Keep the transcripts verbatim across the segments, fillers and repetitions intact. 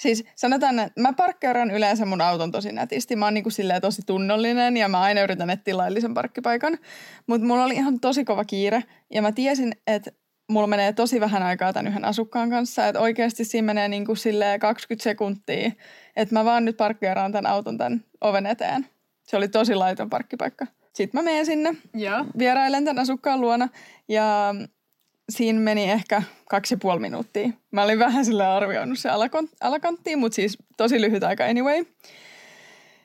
Siis sanotaan, että mä parkkeeran yleensä mun auton tosi nätisti. Mä oon niin kuin silleen tosi tunnollinen ja mä aina yritän etsiä laillisen parkkipaikan. Mutta mulla oli ihan tosi kova kiire ja mä tiesin, että mulla menee tosi vähän aikaa tämän yhden asukkaan kanssa. Että oikeasti siinä menee niin kuin silleen kaksikymmentä sekuntia, että mä vaan nyt parkkeeraan tämän auton tämän oven eteen. Se oli tosi laiton parkkipaikka. Sitten mä menen sinne, yeah. vierailen tämän asukkaan luona ja siinä meni ehkä kaksi ja puoli minuuttia. Mä olin vähän sillä arvioinut se alakont- alakanttiin, mutta siis tosi lyhyt aika anyway.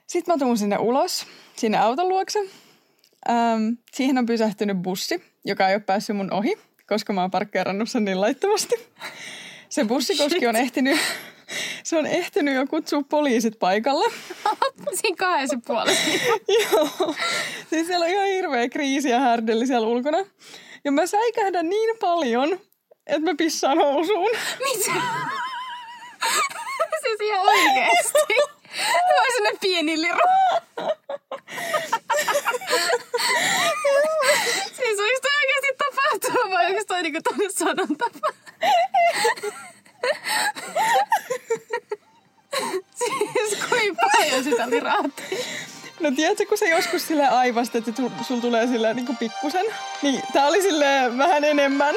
Sitten mä tuun sinne ulos, sinne auton luokse. Ähm, siihen on pysähtynyt bussi, joka ei ole päässyt mun ohi, koska mä oon parkkeerannut sen niin laittomasti. Se bussikoski on ehtinyt... Se on ehtinyt jo kutsua poliisit paikalle. Siinä kahdessa puolessa. Joo. Siis siellä on ihan hirveä kriisi ja härdelli siellä ulkona. Ja mä säikähdän niin paljon, että mä pissaan housuun. Mitä? Siis ihan oikeesti. Mä oon sellainen pieni liru. Siis onko toi oikeasti tapahtunut vai onko toi niinku tonne sodan tapa? Siis kuin paljon sitä lirahti. No tiedätkö, kun se joskus silleen aivasta, että sulla tulee silleen niinku pikkusen. Niin, tää oli silleen vähän enemmän.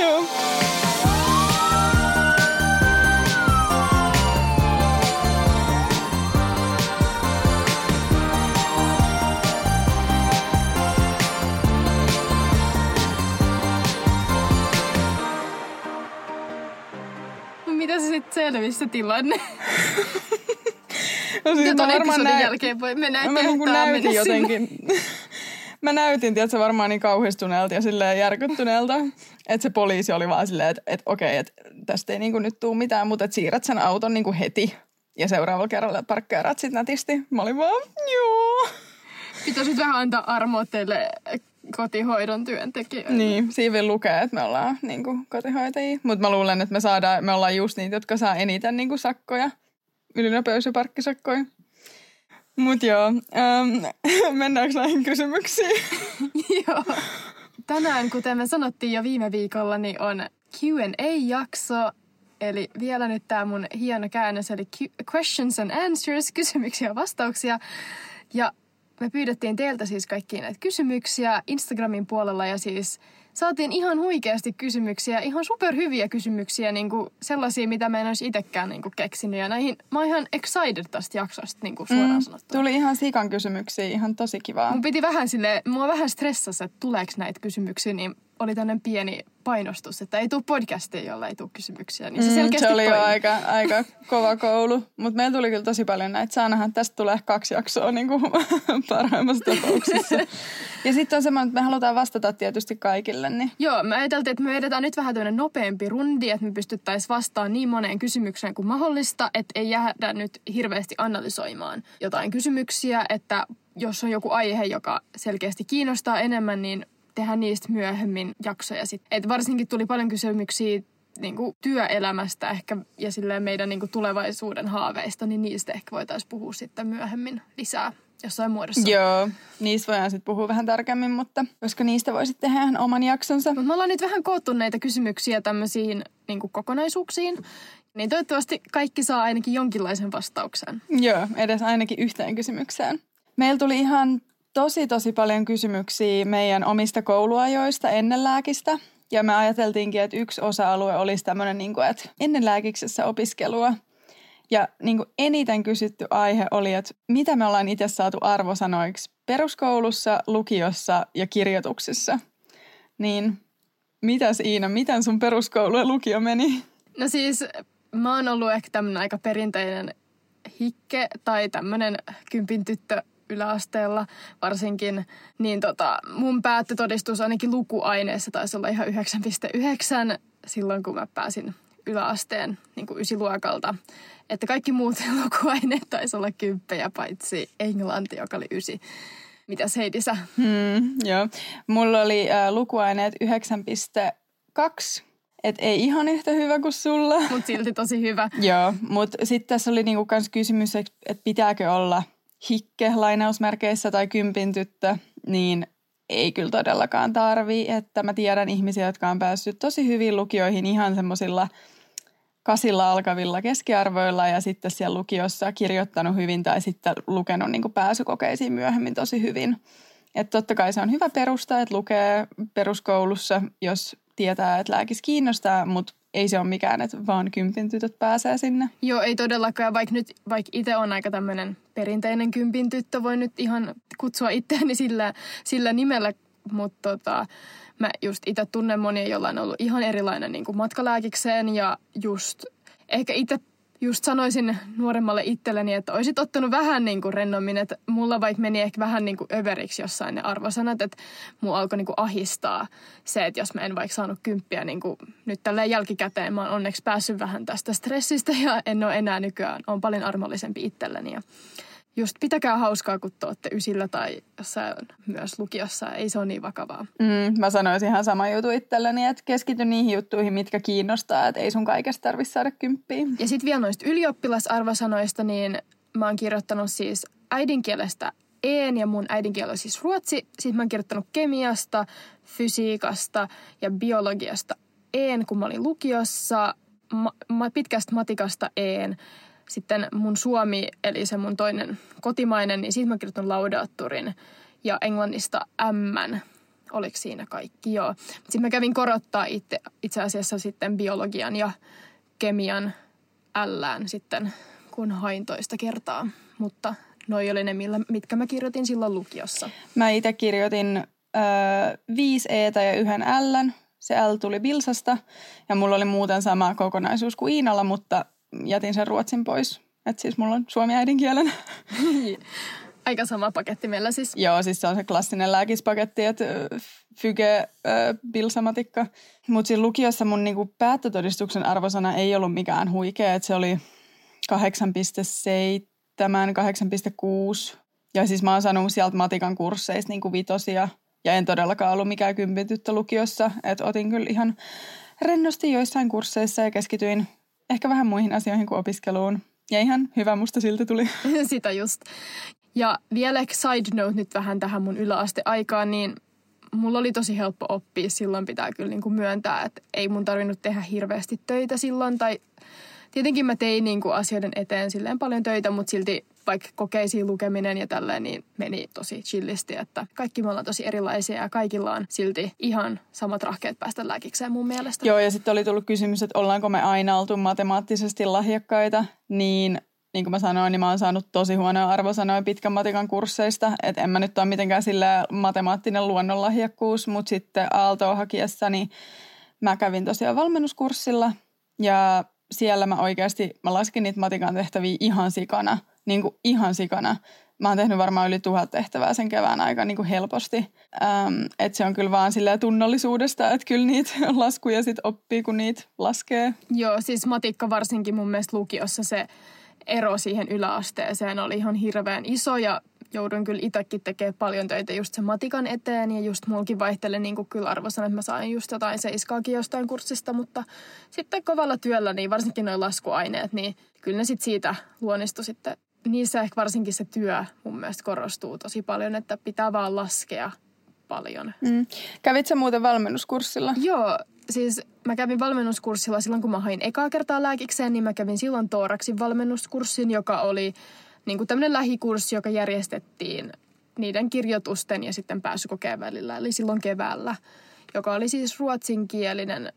Joo. Mitä se sitten selvisi se tilanne? No siis mä varmaan näytin. Jälkeen voi mennä no, tehtaan mä näytin mennä jotenkin. Mä näytin, tiedätkö, varmaan niin kauhistuneelta ja silleen järkyttyneeltä, että se poliisi oli vaan silleen, että et, okei, okay, että tästä ei niinku nyt tuu mitään, mutta et siirrät sen auton niinku heti ja seuraavalla kerralla parkkeeraat sit nätisti. Mä olin vaan, joo. Pitäisi vähän antaa armoa teille kotihoidon työntekijöitä. Niin, siinä vielä lukee, että me ollaan niin kuin, kotihoitajia. Mutta mä luulen, että me, saadaan, me ollaan just niitä, jotka saa eniten niin kuin, sakkoja. Ylinopeus- ja parkkisakkoja. Mut joo, ähm, mennäänkö näihin kysymyksiin? Joo. Tänään, kuten me sanottiin jo viime viikolla, niin on Q and A-jakso. Eli vielä nyt tää mun hieno käännös, eli Q- questions and answers, kysymyksiä ja vastauksia. Ja me pyydettiin teiltä siis kaikkia näitä kysymyksiä Instagramin puolella ja siis saatiin ihan huikeasti kysymyksiä, ihan superhyviä kysymyksiä, niin kuin sellaisia, mitä mä en olisi itsekään niin kuin keksinyt. Ja näihin, mä oon ihan excited tästä jaksosta niin kuin suoraan mm, sanottuna. Tuli ihan sikan kysymyksiä, ihan tosi kivaa. Mun piti vähän silleen, mua vähän stressasi, että tuleeko näitä kysymyksiä, niin oli tämmöinen pieni painostus, että ei tule podcastia, jolla ei tule kysymyksiä. Niin se, selkeästi mm, se oli toimi. Jo aika, aika kova koulu, mutta meillä tuli kyllä tosi paljon näitä. Saa nähdä, tästä tulee kaksi jaksoa niin kuin parhaimmassa tapauksessa. Ja sitten on semmoinen, että me halutaan vastata tietysti kaikille. Niin. Joo, me ajateltiin, että me edetään nyt vähän tämmöinen nopeampi rundi, että me pystyttäisiin vastaamaan niin moneen kysymykseen kuin mahdollista, että ei jäädä nyt hirveästi analysoimaan jotain kysymyksiä, että jos on joku aihe, joka selkeästi kiinnostaa enemmän, niin tehdään niistä myöhemmin jaksoja sitten. Et varsinkin tuli paljon kysymyksiä niin kuin työelämästä ehkä ja silleen meidän niin kuin tulevaisuuden haaveista, niin niistä ehkä voitaisiin puhua sitten myöhemmin lisää jossain muodossa. Joo, niistä voidaan sitten puhua vähän tarkemmin, mutta koska niistä voisit tehdä ihan oman jaksonsa. Mutta me ollaan nyt vähän koottu näitä kysymyksiä tämmöisiin niin kuin kokonaisuuksiin, niin toivottavasti kaikki saa ainakin jonkinlaisen vastauksen. Joo, edes ainakin yhteen kysymykseen. Meillä tuli ihan Tosi, tosi paljon kysymyksiä meidän omista kouluajoista ennen lääkistä. Ja me ajateltiinkin, että yksi osa-alue olisi tämmöinen, niin kuin, että ennen lääkiksessä opiskelua. Ja niin kuin eniten kysytty aihe oli, että mitä me ollaan itse saatu arvosanoiksi peruskoulussa, lukiossa ja kirjoituksissa. Niin, mitäs Iina, miten sun peruskoulu ja lukio meni? No siis, mä oon ollut ehkä tämmöinen aika perinteinen hikke tai tämmöinen kympin tyttö yläasteella varsinkin, niin tota, mun päättötodistus ainakin lukuaineessa taisi olla ihan yhdeksän pilkku yhdeksän silloin, kun mä pääsin yläasteen niin kuin ysiluokalta. Että kaikki muut lukuaineet taisi olla kymppejä, paitsi englanti, joka oli ysi. Mitäs Heidi sä? Hmm, joo. Mulla oli äh, lukuaineet yhdeksän pilkku kaksi. Et ei ihan yhtä hyvä kuin sulla. Mut silti tosi hyvä. Joo, mut sitten tässä oli niinku kans kysymys, että pitääkö olla hikke lainausmerkeissä tai kympin tyttö, niin ei kyllä todellakaan tarvii, että mä tiedän ihmisiä, jotka on päässyt tosi hyvin lukioihin ihan semmoisilla kahdeksan pilkku viisi kasilla alkavilla keskiarvoilla ja sitten siellä lukiossa kirjoittanut hyvin tai sitten lukenut niin kuin pääsykokeisiin myöhemmin tosi hyvin. Että totta kai se on hyvä perusta, että lukee peruskoulussa, jos tietää, että lääkis kiinnostaa, mutta ei se ole mikään, että vaan kympin tytöt pääsee sinne. Joo, ei todellakaan. Vaikka nyt, vaikka itse on aika tämmöinen perinteinen kympin tyttö, voi nyt ihan kutsua itseäni sillä, sillä nimellä, mutta tota, mä just itse tunnen monia, joilla on ollut ihan erilainen niin kuin matkalääkikseen ja just ehkä itse just sanoisin nuoremmalle itselleni, että olisit ottanut vähän niin kuin rennommin, että mulla vaikka meni ehkä vähän niin kuin överiksi jossain ne arvosanat, että mun alkoi niin kuin ahistaa se, että jos mä en vaikka saanut kymppiä niin kuin nyt tälleen jälkikäteen, mä oon onneksi päässyt vähän tästä stressistä ja en ole enää nykyään, on paljon armollisempi itselleni ja just pitäkää hauskaa, kun te olette ysillä tai jossain myös lukiossa. Ei se ole niin vakavaa. Mm, mä sanoisin ihan sama juttu itselleni, että keskity niihin juttuihin, mitkä kiinnostaa. Että ei sun kaikesta tarvitse saada kymppiä. Ja sitten vielä noista ylioppilasarvasanoista, niin mä oon kirjoittanut siis äidinkielestä en ja mun äidinkieli on siis ruotsi. Sitten mä oon kirjoittanut kemiasta, fysiikasta ja biologiasta en, kun mä olin lukiossa. Ma- ma- pitkästä matikasta en. Sitten mun suomi, eli se mun toinen kotimainen, niin siitä mä kirjoitan laudaattorin ja englannista ämmän. Oliko siinä kaikki? Joo. Sitten mä kävin korottaa itse, itse asiassa sitten biologian ja kemian ällään sitten, kun hain toista kertaa. Mutta noi oli ne, mitkä mä kirjoitin silloin lukiossa. Mä itse kirjoitin öö, viisi eetä ja yhden ällän. Se äl tuli Bilsasta ja mulla oli muuten sama kokonaisuus kuin Iinalla, mutta jätin sen ruotsin pois. Että siis mulla on suomi äidinkielen. Aika sama paketti meillä siis. Joo, siis se on se klassinen lääkispaketti, että fyge, äh, bilsamatikka. Mutta siis lukiossa mun niinku päättötodistuksen arvosana ei ollut mikään huikea. Että se oli kahdeksan pilkku seitsemän, kahdeksan pilkku kuusi. Ja siis mä oon saanut sieltä matikan kursseista niinku vitosia. Ja en todellakaan ollut mikään kympityttö lukiossa. Että otin kyllä ihan rennosti joissain kursseissa ja keskityin ehkä vähän muihin asioihin kuin opiskeluun. Ja ihan hyvä musta silti tuli. Sitä just. Ja vielä side note nyt vähän tähän mun yläasteaikaan, niin mulla oli tosi helppo oppia. Silloin pitää kyllä niin kuin myöntää, että ei mun tarvinnut tehdä hirveästi töitä silloin. Tai tietenkin mä tein niin kuin asioiden eteen silleen paljon töitä, mutta silti vaikka kokeisiin lukeminen ja tälleen, niin meni tosi chillisti. Että kaikki me ollaan tosi erilaisia ja kaikilla on silti ihan samat rahkeet päästä lääkikseen mun mielestä. Joo, ja sitten oli tullut kysymys, että ollaanko me aina oltu matemaattisesti lahjakkaita. Niin, niin kuin mä sanoin, niin mä oon saanut tosi huonoja arvosanoja pitkän matikan kursseista. Että en mä nyt ole mitenkään silleen matemaattinen luonnonlahjakkuus, mutta sitten Aaltoon hakiessa, niin mä kävin tosiaan valmennuskurssilla ja siellä mä oikeasti, mä laskin niitä matikan tehtäviä ihan sikana. Niin kuin ihan sikana. Mä oon tehnyt varmaan yli tuhat tehtävää sen kevään aika niin kuin helposti. Ähm, että se on kyllä vaan silleen tunnollisuudesta, että kyllä niitä laskuja sit oppii, kun niitä laskee. Joo, siis matikka varsinkin mun mielestä lukiossa se ero siihen yläasteeseen oli ihan hirveän iso ja joudun kyllä itsekin tekemään paljon töitä just sen matikan eteen ja just mulkin vaihteli niin kuin kyllä arvosan, että mä sain just jotain seiskaakin jostain kurssista, mutta sitten kovalla työllä, niin varsinkin nuo laskuaineet, niin kyllä ne sit siitä luonnistui sitten. Niissä ehkä varsinkin se työ mun mielestä korostuu tosi paljon, että pitää vaan laskea paljon. Mm. Kävit sä muuten valmennuskurssilla? Joo, siis mä kävin valmennuskurssilla silloin, kun mä hain ekaa kertaa lääkikseen, niin mä kävin silloin Tooraksin valmennuskurssin, joka oli niin kuin tämmöinen lähikurssi, joka järjestettiin niiden kirjoitusten ja sitten pääsykokeen välillä, eli silloin keväällä, joka oli siis ruotsinkielinen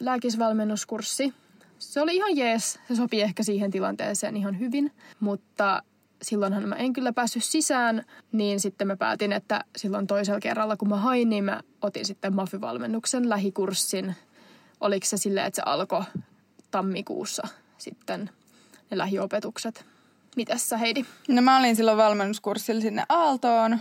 lääkisvalmennuskurssi. Se oli ihan jees, se sopii ehkä siihen tilanteeseen ihan hyvin, mutta silloinhan mä en kyllä päässyt sisään, niin sitten mä päätin, että silloin toisella kerralla kun mä hain, niin mä otin sitten M A F Y-valmennuksen lähikurssin. Oliko se silleen, että se alkoi tammikuussa sitten ne lähiopetukset? Mitäs sä, Heidi? No mä olin silloin valmennuskurssilla sinne Aaltoon,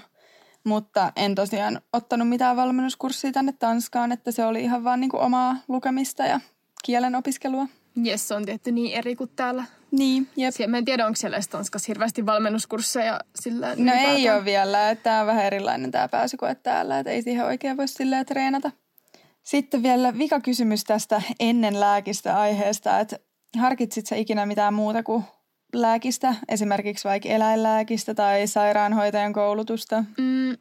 mutta en tosiaan ottanut mitään valmennuskurssia tänne Tanskaan, että se oli ihan vaan niin kuin omaa lukemista ja kielen opiskelua. Jes, se on tehty niin eri kuin täällä. Niin, jep. Sie- Mä en tiedä, onko siellä Tanskassa hirveästi valmennuskursseja sillä. No ei ole vielä, että tämä on vähän erilainen tämä pääsykoe täällä, että ei siihen oikein voi silleen treenata. Sitten vielä vika kysymys tästä ennen lääkistä aiheesta, että harkitsit sä ikinä mitään muuta kuin lääkistä, esimerkiksi vaikka eläinlääkistä tai sairaanhoitajan koulutusta? Mm.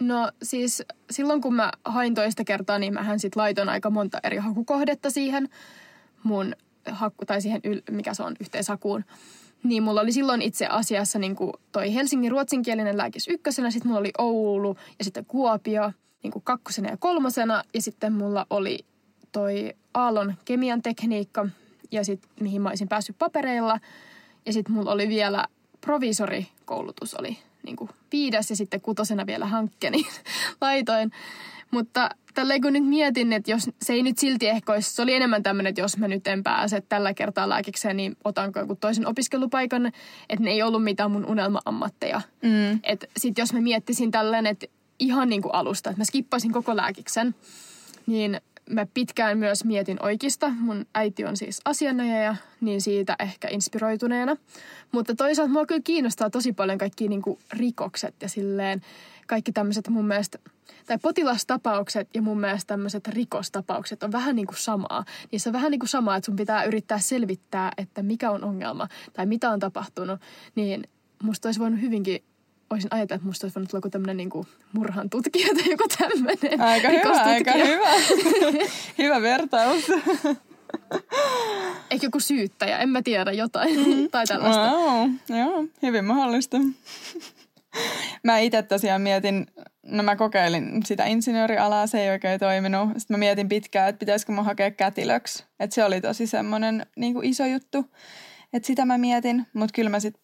No siis silloin, kun mä hain toista kertaa, niin mähän sit laitoin aika monta eri hakukohdetta siihen mun hakku tai siihen, yl, mikä se on, yhteishakuun. Niin mulla oli silloin itse asiassa niin kuin toi Helsingin ruotsinkielinen lääkis ykkösenä, sitten mulla oli Oulu ja sitten Kuopio niin kuin kakkosena ja kolmosena. Ja sitten mulla oli toi Aallon kemian tekniikka ja sitten mihin mä olisin päässyt papereilla. Ja sitten mulla oli vielä proviisorikoulutus oli niin kuin viides ja sitten kutosena vielä hankkeeni laitoin. Mutta tälleen kun nyt mietin, että jos se ei nyt silti ehkä olisi, se oli enemmän tämmöinen, että jos mä nyt en pääse tällä kertaa lääkikseen, niin otanko joku toisen opiskelupaikan, että ne ei ollut mitään mun unelma-ammatteja. Mm. Että sit jos mä miettisin tälleen, että ihan niin kuin alusta, että mä skippasin koko lääkiksen, niin mä pitkään myös mietin oikeista. Mun äiti on siis asianajaja, niin siitä ehkä inspiroituneena. Mutta toisaalta mua kyllä kiinnostaa tosi paljon kaikki niin kuin rikokset ja silleen kaikki tämmöiset mun mielestä, tai potilastapaukset ja mun mielestä tämmöiset rikostapaukset on vähän niin kuin samaa. Niissä on vähän niin kuin samaa, että sun pitää yrittää selvittää, että mikä on ongelma tai mitä on tapahtunut. Niin musta olisi voinut hyvinkin, olisin ajatellut, että musta olisi voinut tulla joku tämmöinen niin kuin murhan tutkija tai joku tämmöinen. Aika hyvä, aika hyvä. Hyvä vertaus. Ehkä joku syyttäjä, en mä tiedä jotain mm. tai tällaista. Wow. Joo, hyvin mahdollista. Mä itse tosiaan mietin, no mä kokeilin sitä insinöörialaa, se ei oikein toiminut. Sitten mä mietin pitkään, että pitäisikö mun hakea kätilöksi. Että se oli tosi semmoinen niin kuin iso juttu, että sitä mä mietin. Mutta kyllä mä sitten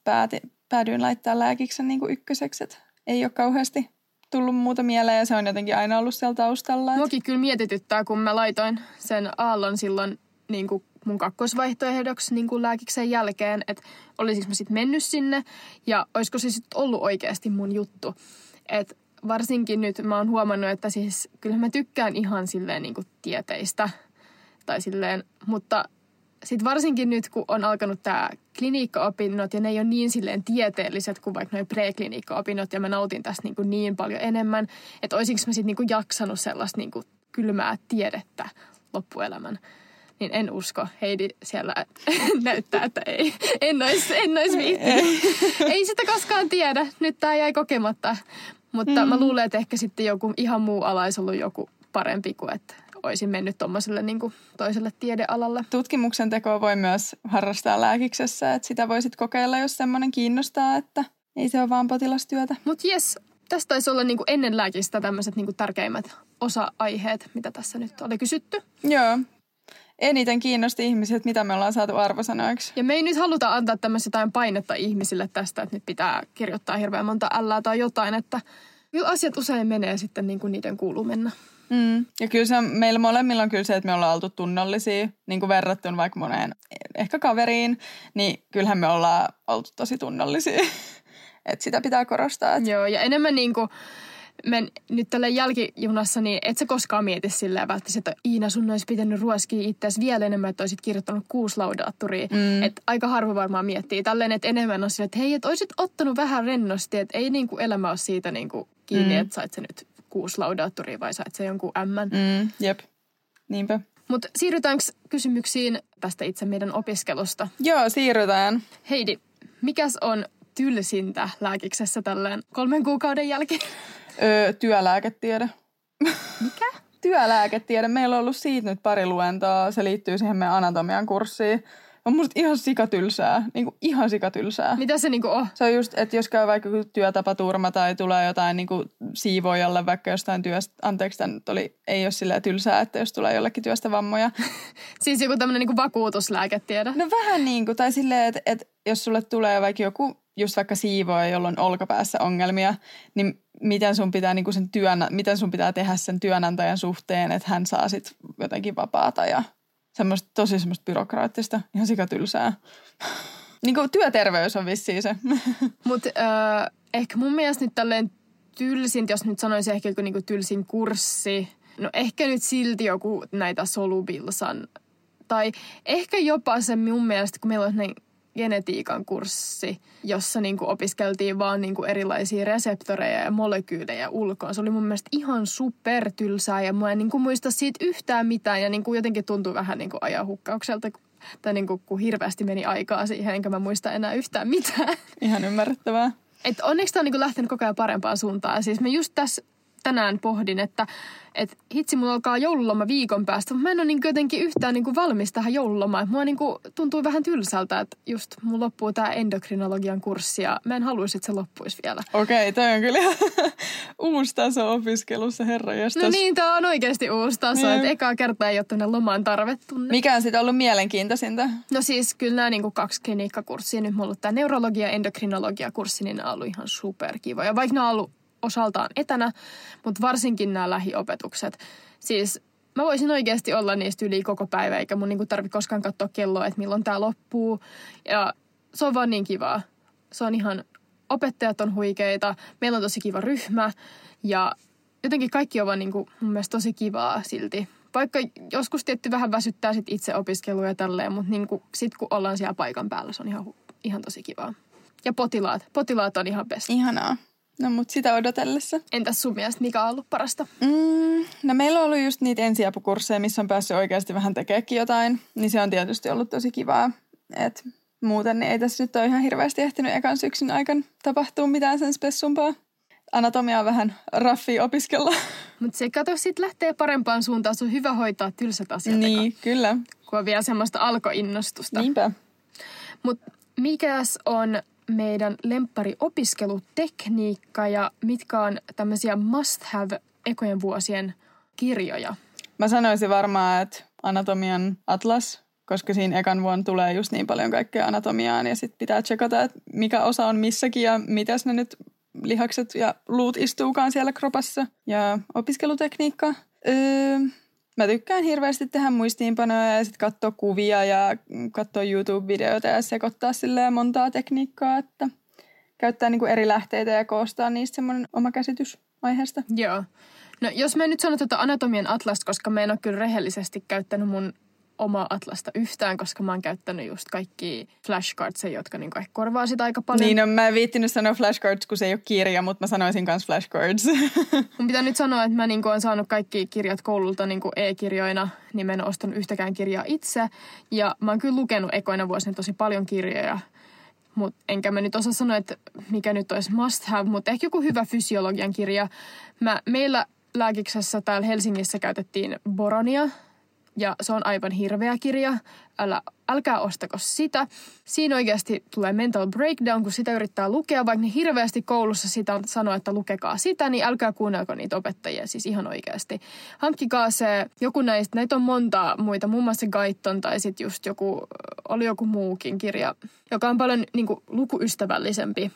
päädyin laittaa lääkiksen niin kuin ykköseksi, että ei ole kauheasti tullut muuta mieleen ja se on jotenkin aina ollut siellä taustalla. Että... Muakin kyllä mietityttää, kun mä laitoin sen Aallon silloin niin kuin mun kakkosvaihtoehdoksi niin kuin lääkiksen jälkeen, että olisinko mä sitten mennyt sinne ja olisiko se sitten ollut oikeasti mun juttu. Et varsinkin nyt mä oon huomannut, että siis kyllä mä tykkään ihan silleen niin kuin tieteistä tai silleen, mutta sitten varsinkin nyt, kun on alkanut tää kliniikkaopinnot ja ne ei ole niin silleen tieteelliset kuin vaikka noi preklinikkaopinnot ja mä nautin tästä niin kuin niin paljon enemmän, että olisinko mä sitten niin kuin jaksanut sellaista niin kuin kylmää tiedettä loppuelämän. Niin en usko. Heidi siellä näyttää, että ei. En olisi, en olisi viihtynyt. Ei sitä koskaan tiedä. Nyt tämä jäi kokematta. Mutta mm. mä luulen, että ehkä sitten joku ihan muu ala olisi ollut joku parempi kuin, että olisin mennyt tuommoiselle niin kuin toiselle tiedealalle. Tutkimuksen tekoa voi myös harrastaa lääkiksessä. Että sitä voisit kokeilla, jos semmoinen kiinnostaa, että ei se ole vaan potilastyötä. Mutta jes, tässä taisi olla niin kuin ennen lääkistä tämmöiset niin kuin tärkeimmät osa-aiheet, mitä tässä nyt oli kysytty. Joo. Eniten kiinnosti ihmiset, mitä me ollaan saatu arvosanoiksi. Ja me ei nyt haluta antaa tämmöistä jotain painetta ihmisille tästä, että nyt pitää kirjoittaa hirveän monta ällää tai jotain, että kyllä asiat usein menee sitten niin kuin niiden kuuluu mennä. Mm. Ja kyllä se, meillä molemmilla on kyllä se, että me ollaan oltu tunnollisia, niin kuin verrattuna vaikka moneen ehkä kaveriin, niin kyllähän me ollaan oltu tosi tunnollisia. Että sitä pitää korostaa. Että... Joo, ja enemmän niin kuin... Men, nyt tällä jälkijunassa, niin et sä koskaan mieti silleen välttämättä, että Iina, sun olisi pitänyt ruoskia itseäsi vielä enemmän, että olisit kirjoittanut kuusi laudaattoria. Mm. Että aika harvo varmaan miettii tälleen, että enemmän on silleen, että hei, että olisit ottanut vähän rennosti, että ei niinku elämä ole siitä niinku kiinni, mm. että sait sä nyt kuusi laudaattoria vai sait sä jonkun ämmän. Mm. Jep, niinpä. Mutta siirrytäänkö kysymyksiin tästä itse meidän opiskelusta? Joo, siirrytään. Heidi, mikäs on tylsintä lääkiksessä tälleen kolmen kuukauden jälkeen? Öö, työlääketiede. Mikä? Työlääketiede. Meillä on ollut siitä nyt pari luentoa. Se liittyy siihen meidän anatomian kurssiin. On musta ihan sikatylsää. Niinku ihan sikatylsää. Mitä se niinku on? Se on just, että jos käy vaikka työtapaturma tai tulee jotain niinku siivoojalle vaikka jostain työstä. Anteeksi, tämä nyt oli, ei ole silleen tylsää, että jos tulee jollekin työstä vammoja. Siis joku tämmöinen niinku vakuutuslääketiede. No vähän niinku. Tai silleen, että et jos sulle tulee vaikka joku just vaikka siivoja, jolla on olkapäässä ongelmia, niin miten sun pitää niinku sen työn, miten sun pitää tehdä sen työnantajan suhteen, että hän saa sit jotenkin vapaata ja semmoista, tosi semmoista byrokraattista, ihan sikatylsää. Niinku työterveys on vissiin se. Mut äh, ehkä mun mielestä nyt tälleen tylsin, jos nyt sanoisin ehkä joku niinku tylsin kurssi, no ehkä nyt silti joku näitä solubilsan, tai ehkä jopa se mun mielestä, kun meillä on ne genetiikan kurssi, jossa niinku opiskeltiin vaan niinku erilaisia reseptoreja ja molekyylejä ulkoa. Se oli mun mielestä ihan supertylsää ja mä en niinku muista siitä yhtään mitään ja niinku jotenkin tuntui vähän niinku ajanhukkaukselta, tai niinku, kun hirveästi meni aikaa siihen, enkä mä muista enää yhtään mitään. Ihan ymmärrettävää. Et onneksi tää on niinku lähtenyt koko ajan parempaan suuntaan. Siis me just tässä tänään pohdin, että et, hitsi, mulla alkaa joululoma viikon päästä, mutta mä en ole niin jotenkin yhtään niin kuin valmis tähän joululomaan. Mua niin kuin tuntuu vähän tylsältä, että just mun loppuu tää endokrinologian kurssi ja mä en haluaisi, että se loppuisi vielä. Okei, okay, toi on kyllä uusi taso opiskelussa, herranjestas. No niin, tää on oikeasti uusi taso, niin. Että ekaa kertaa ei ole tämmöinen lomaan tarvetunne. Mikä on sitten ollut mielenkiintoisinta? No siis kyllä nämä niin kuin kaksi klinikkakurssia, nyt mulla on ollut tää neurologia ja endokrinologiakurssi, niin nämä on ollut ihan superkivoja, vaikka nämä on ollut osaltaan etänä, mutta varsinkin nämä lähiopetukset. Siis mä voisin oikeasti olla niistä yli koko päivä, eikä mun niinku tarvitse koskaan katsoa kelloa, että milloin tää loppuu. Ja se on vaan niin kivaa. Se on ihan, opettajat on huikeita, meillä on tosi kiva ryhmä ja jotenkin kaikki on vaan niinku mun mielestä tosi kivaa silti. Vaikka joskus tietty vähän väsyttää sit itse opiskelua ja tälleen, mutta niinku sit kun ollaan siellä paikan päällä, se on ihan, ihan tosi kivaa. Ja potilaat. Potilaat on ihan best. Ihanaa. No mut sitä odotellessa. Entäs sun mielestä, mikä on ollut parasta? Mm, no meillä on ollut just niitä ensiapukursseja, missä on päässyt oikeasti vähän tekeekin jotain. Niin se on tietysti ollut tosi kivaa. Et muuten niin ei tässä nyt ole ihan hirveästi ehtinyt ekan syksyn aikana tapahtuu mitään sen spessumpaa. Anatomia on vähän raffia opiskella. Mut se kato sit lähtee parempaan suuntaan. Se on hyvä hoitaa tylsät asiat. Niin, eka. Kyllä. Kun on vielä semmoista alkoinnostusta. Niinpä. Mut mikäs on meidän lemppari opiskelutekniikka ja mitkä on tämmöisiä must-have ekojen vuosien kirjoja? Mä sanoisin varmaan, että anatomian atlas, koska siinä ekan vuonna tulee just niin paljon kaikkea anatomiaan ja sitten pitää tsekata, että mikä osa on missäkin ja mitäs ne nyt lihakset ja luut istuukaan siellä kropassa. Ja opiskelutekniikka. Öö, mä tykkään hirveästi tehdä muistiinpanoja ja sitten katsoa kuvia ja katsoa YouTube-videoita ja sekoittaa silleen montaa tekniikkaa, että käyttää niinku eri lähteitä ja koostaa niistä semmoinen oma käsitys aiheesta. Joo. No jos mä nyt sanon tuota anatomian atlasta, koska mä en ole kyllä rehellisesti käyttänyt mun omaa atlasta yhtään, koska mä oon käyttänyt just kaikki flashcardseja, jotka niinku ehkä korvaa sitä aika paljon. Niin, no mä en viittinyt sanoa flashcards, kun se ei ole kirja, mutta mä sanoisin kans flashcards. Mun pitää nyt sanoa, että mä niinku oon saanut kaikki kirjat koululta niinku e-kirjoina, niin mä en ole ostanut yhtäkään kirjaa itse. Ja mä oon kyllä lukenut ekoina vuosina tosi paljon kirjoja, mutta enkä mä nyt osaa sanoa, että mikä nyt olisi must have, mutta ehkä joku hyvä fysiologian kirja. Mä, meillä lääkiksessä täällä Helsingissä käytettiin boronia. Ja se on aivan hirveä kirja. Älä, älkää ostako sitä. Siinä oikeasti tulee mental breakdown, kun sitä yrittää lukea. Vaikka ne hirveästi koulussa sitä sanoo, että lukekaa sitä, niin älkää kuunnelko niitä opettajia. Siis ihan oikeasti. Hankkikaa se, joku näistä, näitä on montaa muita. Muun muassa Gaiton tai sitten just joku, oli joku muukin kirja, joka on paljon niin kuin lukuystävällisempi.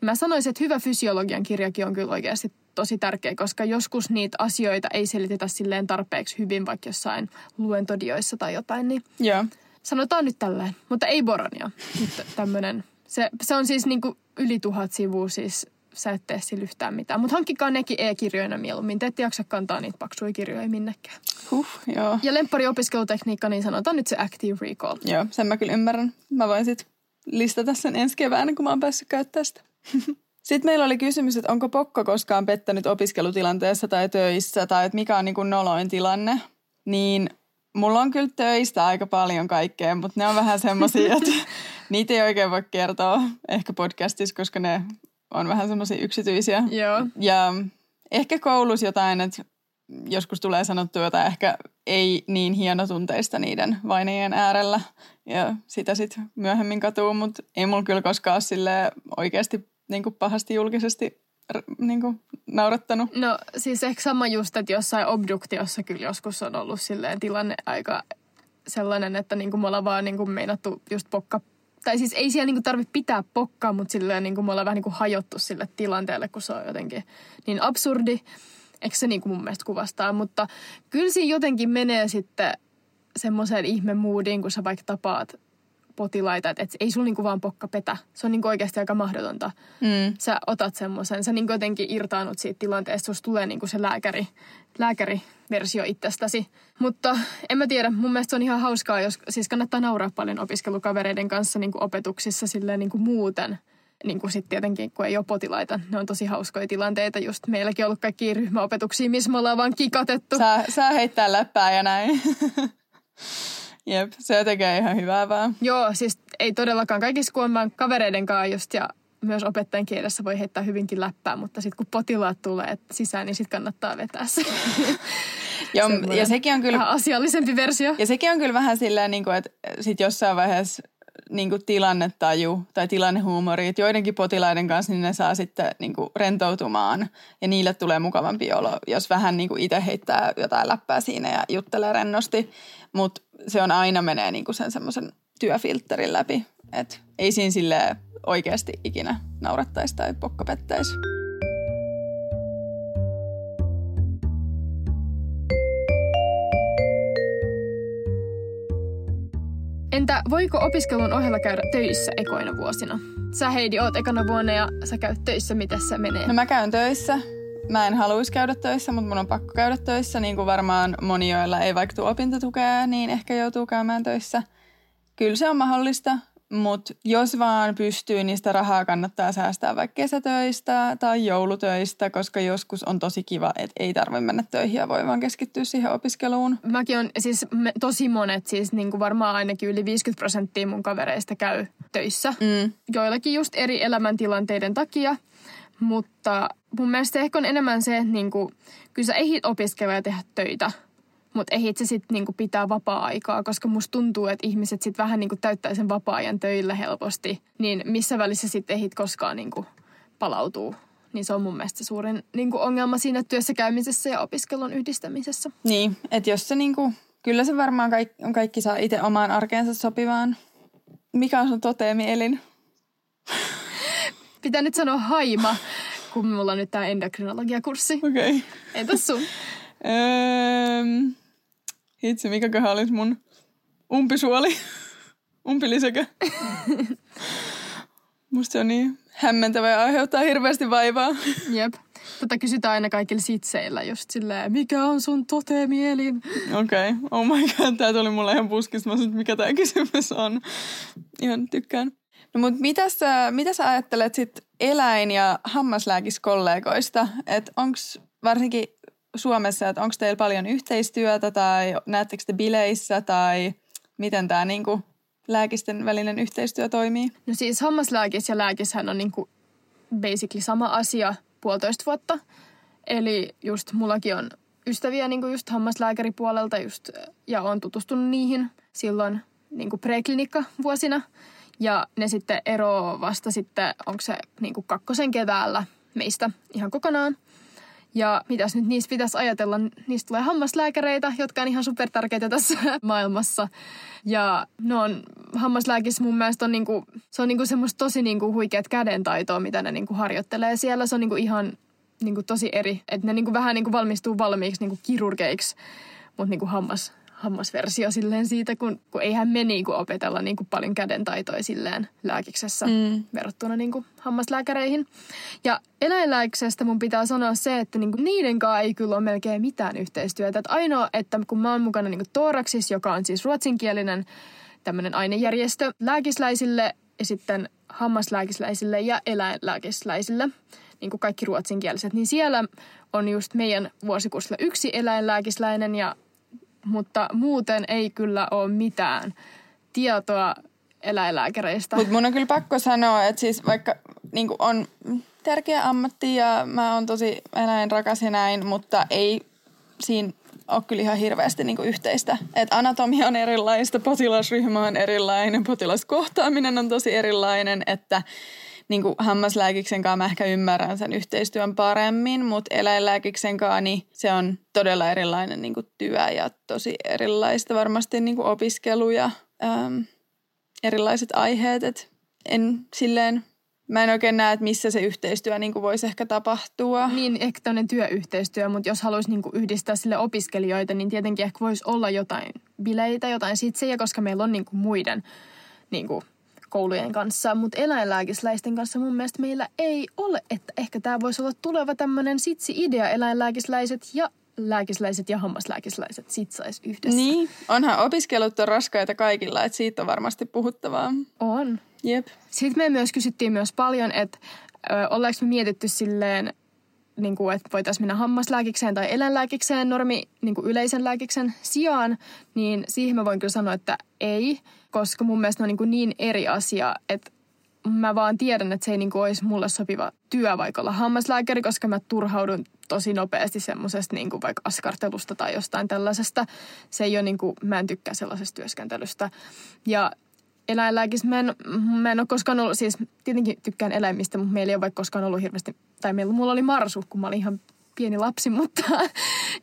Mä sanoisin, että hyvä fysiologian kirjakin on kyllä oikeasti tosi tärkeä, koska joskus niitä asioita ei selitetä silleen tarpeeksi hyvin, vaikka jossain luentodioissa tai jotain. Niin yeah. Sanotaan nyt tälleen, mutta ei boronia. Nyt tämmönen. Se, se on siis niinku yli tuhat sivua, siis sä et tee sillä yhtään mitään. Mutta hankkikaa nekin e-kirjoina mieluummin. Te ette jaksa kantaa niitä paksuja kirjoja minnekään. Huh, joo. Ja lemppari opiskelutekniikka, niin sanotaan nyt se active recall. Joo, sen mä kyllä ymmärrän. Mä voin sit listata sen ensi keväänä, kun mä oon päässyt käyttämään sitä. Sitten meillä oli kysymys, että onko pokka koskaan pettänyt opiskelutilanteessa tai töissä tai että mikä on niin kuin noloin tilanne. Niin mulla on kyllä töistä aika paljon kaikkea, mutta ne on vähän semmoisia, että niitä ei oikein voi kertoa ehkä podcastissa, koska ne on vähän semmoisia yksityisiä. Joo. Ja ehkä koulussa jotain, että joskus tulee sanottua jotain ehkä ei niin hienotunteista niiden vainajien äärellä ja sitä sitten myöhemmin katuu, mutta ei mulla kyllä koskaan sille oikeasti niin kuin pahasti julkisesti niin kuin naurattanut. No siis ehkä sama just, että jossain obduktiossa kyllä joskus on ollut silleen tilanne aika sellainen, että niin kuin me ollaan vaan niin kuin meinattu just pokka. Tai siis ei siellä niin kuin tarvitse pitää pokkaa, mutta silleen niin kuin me ollaan vähän niin kuin hajottu sille tilanteelle, kun se on jotenkin niin absurdi. Eikö se niin kuin mun mielestä kuvastaa, mutta kyllä siinä jotenkin menee sitten semmoiseen ihmemoodiin, kun sä vaikka tapaat potilaita, että et ei sulla niinku vaan pokka petä. Se on niinku oikeasti aika mahdotonta. Mm. Sä otat semmoisen, sä niinku jotenkin irtaanut siitä tilanteesta, jos tulee niinku se lääkäri, lääkäriversio itsestäsi. Mutta en mä tiedä, mun mielestä se on ihan hauskaa, jos siis kannattaa nauraa paljon opiskelukavereiden kanssa niinku opetuksissa silleen niinku muuten. Niin kuin sitten tietenkin, kun ei ole potilaita. Ne on tosi hauskoja tilanteita. Just meilläkin on ollut kaikkia ryhmäopetuksia, missä me ollaan vaan kikatettu. Saa, saa heittää läppää ja näin. Jep, se tekee ihan hyvää vaan. Joo, siis ei todellakaan kaikissa, kun on kavereiden kanssa just ja myös opettajan kielessä voi heittää hyvinkin läppää, mutta sitten kun potilaat tulee sisään, niin sitten kannattaa vetää se. Joo, ja sekin on kyllä... asiallisempi versio. Ja sekin on kyllä vähän silleen, niin kuin, että sitten jossain vaiheessa niin kuin tilannetaju tai tilannehuumori, että joidenkin potilaiden kanssa niin ne saa sitten niin kuin rentoutumaan ja niille tulee mukavampi olo, jos vähän niin kuin itse heittää jotain läppää siinä ja juttelee rennosti, mutta se on aina menee niin kuin sen semmoisen työfiltterin läpi, että ei siinä silleen oikeasti ikinä naurattaisi tai pokkapettäisi. Entä voiko opiskelun ohella käydä töissä ekoina vuosina? Sä Heidi oot ekana vuonna ja sä käyt töissä, miten se menee? No mä käyn töissä. Mä en haluaisi käydä töissä, mutta mun on pakko käydä töissä. Niin kuin varmaan moni, joilla ei vaikka tule opintotukea, niin ehkä joutuu käymään töissä. Kyllä se on mahdollista, mutta jos vaan pystyy, niin sitä rahaa kannattaa säästää vaikka kesätöistä tai joulutöistä, koska joskus on tosi kiva, että ei tarvitse mennä töihin ja voi vaan keskittyä siihen opiskeluun. Mäkin on siis me, tosi monet, siis niin kuin varmaan ainakin yli viisikymmentä prosenttia mun kavereista käy töissä, mm. joillakin just eri elämäntilanteiden takia, mutta mun mielestä ehkä on enemmän se, että niin kuin, kyllä sä ehdit opiskella ja tehdä töitä. Mutta ei itse sitten niinku pitää vapaa-aikaa, koska musta tuntuu, että ihmiset sitten vähän niinku täyttää sen vapaa-ajan töillä helposti. Niin missä välissä sitten ehdit koskaan niinku palautuu. Niin se on mun mielestä suurin niinku ongelma siinä työssä käymisessä ja opiskelun yhdistämisessä. Niin, että jos se niinku, kyllä se varmaan kaikki, kaikki saa itse omaan arkeensa sopivaan. Mikä on sun toteemi-elin? Pitää nyt sanoa haima, kun mulla on nyt tää endokrinologiakurssi. Okei. Okay. Entäs sun? Öö... Itse, mikäköhän olisi mun umpisuoli? Umpilisäkö? Musta se on niin hämmentävä ja aiheuttaa hirveästi vaivaa. Jep. Tätä kysytään aina kaikilla sitseillä just silleen, mikä on sun toteemielin? Okei. Okay. Oh my god, tää tuli mulle ihan puskista. Mä sanoin, mikä tää kysymys on. Ihan tykkään. No mut mitä sä, mitä sä ajattelet sit eläin- ja hammaslääkiskollegoista? Et onks varsinkin... Suomessa, että onko teillä paljon yhteistyötä tai näettekö te bileissä tai miten tämä niinku lääkisten välinen yhteistyö toimii? No siis hammaslääkis ja lääkishän on niinku basically sama asia puolitoista vuotta. Eli just mullakin on ystäviä niinku just hammaslääkäripuolelta just, ja on tutustunut niihin silloin niinku preklinikka vuosina. Ja ne sitten eroaa vasta sitten, onko se niinku kakkosen keväällä meistä ihan kokonaan. Ja mitäs nyt niistä pitäisi ajatella? Niistä tulee hammaslääkäreitä, jotka on ihan supertärkeitä tässä maailmassa. Ja ne on, hammaslääkis mun mielestä on niinku, se on niinku semmoista tosi niinku huikeat kädentaitoa, mitä ne niinku harjoittelee siellä. Se on niinku ihan niinku tosi eri. Että ne niinku vähän niinku valmistuu valmiiksi niinku kirurgeiksi, mutta niinku hammas, hammasversio silleen siitä, kun, kun eihän me niinku opetella niinku paljon kädentaitoja silleen lääkiksessä mm. verrattuna niinku hammaslääkäreihin. Ja eläinlääksestä mun pitää sanoa se, että niinku niiden kanssa ei kyllä ole melkein mitään yhteistyötä. Et ainoa, että kun mä oon mukana niinku Thoraxis, joka on siis ruotsinkielinen tämmöinen ainejärjestö lääkisläisille ja sitten hammaslääkisläisille ja eläinlääkisläisille, niinku kaikki ruotsinkieliset, niin siellä on just meidän vuosikurssilla yksi eläinlääkisläinen ja mutta muuten ei kyllä ole mitään tietoa eläinlääkäreistä. Mutta mun on kyllä pakko sanoa, että siis vaikka niin kuin on tärkeä ammatti ja mä oon tosi eläinrakas ja näin, mutta ei siinä ole kyllä ihan hirveästi niin kuin yhteistä. Että anatomia on erilaista, potilasryhmä on erilainen, potilaskohtaaminen on tosi erilainen, että niin kuin hammaslääkiksen kanssa mä ehkä ymmärrän sen yhteistyön paremmin, mutta eläinlääkiksen kanssa niin se on todella erilainen niin kuin työ ja tosi erilaista varmasti niin kuin opiskelu ja äm, erilaiset aiheet. Et en, silleen, mä en oikein näe, että missä se yhteistyö niin kuin voisi ehkä tapahtua. Niin, ehkä tämmöinen työyhteistyö, mutta jos haluaisi niin kuin yhdistää sille opiskelijoita, niin tietenkin ehkä voisi olla jotain bileitä, jotain sitsejä, koska meillä on niin kuin muiden... Niin kuin koulujen kanssa, mutta eläinlääkisläisten kanssa mun mielestä meillä ei ole, että ehkä tämä voisi olla tuleva tämmöinen sitsi-idea, eläinlääkisläiset ja lääkisläiset ja hammaslääkisläiset sitsaisi yhdessä. Niin, onhan opiskelut on raskaita kaikilla, että siitä on varmasti puhuttavaa. On. Jep. Sitten me myös kysyttiin myös paljon, että ö, ollaanko me mietitty silleen, niin kuin, että voitaisiin mennä hammaslääkikseen tai eläinlääkikseen normi niin kuin yleisen lääkiksen sijaan, niin siihen mä voin kyllä sanoa, että ei, koska mun mielestä ne on niin, niin eri asia, että mä vaan tiedän, että se ei niinku olisi mulle sopiva työ vaikka olla hammaslääkäri, koska mä turhaudun tosi nopeasti semmoisesta niinku vaikka askartelusta tai jostain tällaisesta. Se ei ole niinku, mä en tykkää sellaisesta työskentelystä. Ja eläinlääkissä mä en, mä en ole koskaan ollut, siis tietenkin tykkään eläimistä, mutta meillä ei ole vaikka koskaan ollut hirveästi, tai meillä, mulla oli marsu, kun mä olin ihan pieni lapsi, mutta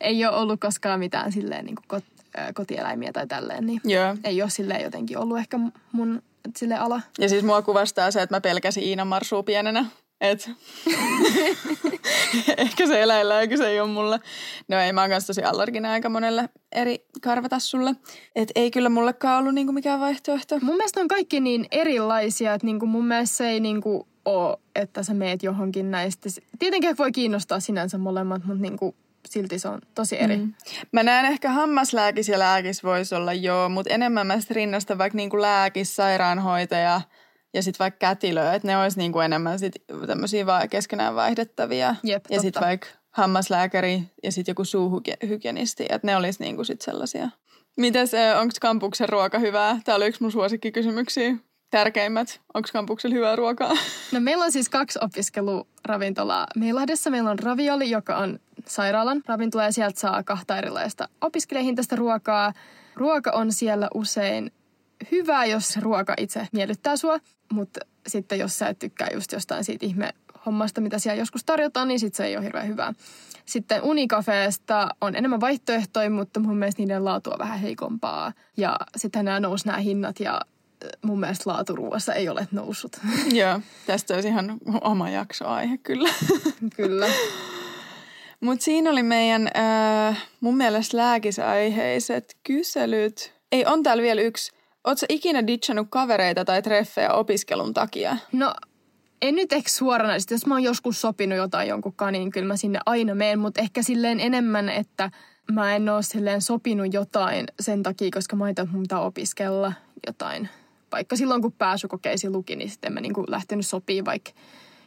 ei ole ollut koskaan mitään silleen niinku kot, ä, kotieläimiä tai tälleen, niin yeah. Ei ole silleen jotenkin ollut ehkä mun silleen ala. Ja siis mua kuvastaa se, että mä pelkäsin Iinan marsua pienenä. Et. Ehkä se eläinlääkys ei ole mulle. No ei, mä oon kanssa tosi allerginen aika monelle eri karvatassulle. Et ei kyllä mullekaan ollut niinku mikään vaihtoehto. Mun mielestä on kaikki niin erilaisia, että niinku mun mielestä se ei niinku ole, että sä meet johonkin näistä. Tietenkin voi kiinnostaa sinänsä molemmat, mutta niinku silti se on tosi eri. Mm. Mä näen ehkä hammaslääkis ja lääkis voisi olla joo, mutta enemmän mä sitten rinnastan vaikka niinku lääkis, sairaanhoitaja ja sitten vaikka kätilö, että ne olisi niinku enemmän sit tämmöisiä vaan keskenään vaihdettavia. Jep, ja sitten vaikka hammaslääkäri ja sitten joku suuhygienisti, että ne olisi niinku sit sellaisia. Mites, onko kampuksen ruoka hyvää? Tää oli yksi mun suosikkikysymyksiä. Tärkeimmät. Onko kampuksella hyvää ruokaa? No meillä on siis kaksi opiskeluravintolaa. Meilahdessa meillä on Ravioli, joka on sairaalan ravintola, ja sieltä saa kahta erilaista opiskelijahintaista ruokaa. Ruoka on siellä usein hyvää, jos ruoka itse miellyttää sua, mutta sitten jos sä et tykkää just jostain siitä ihmehommasta, mitä siellä joskus tarjotaan, niin sit se ei ole hirveän hyvää. Sitten Unicafeesta on enemmän vaihtoehtoja, mutta mun mielestä niiden laatu on vähän heikompaa. Ja sitten nämä nousi nämä hinnat ja mun mielestä laaturuuassa ei ole noussut. Joo, tästä olisi ihan oma jaksoaihe kyllä. Kyllä. Mutta siinä oli meidän äh, mun mielestä lääkisaiheiset kyselyt. Ei, on täällä vielä yksi. Ootko sä ikinä ditchannut kavereita tai treffejä opiskelun takia? No, en nyt ehkä suorana. Sitten jos mä oon joskus sopinut jotain jonkunkaan, niin kyllä mä sinne aina menen. Mutta ehkä silleen enemmän, että mä en oo silleen sopinut jotain sen takia, koska mä ajattelin, että mun pitää opiskella jotain. Vaikka silloin, kun pääsykokeisiin luki, niin sitten en mä niinku lähtenyt sopimaan vaikka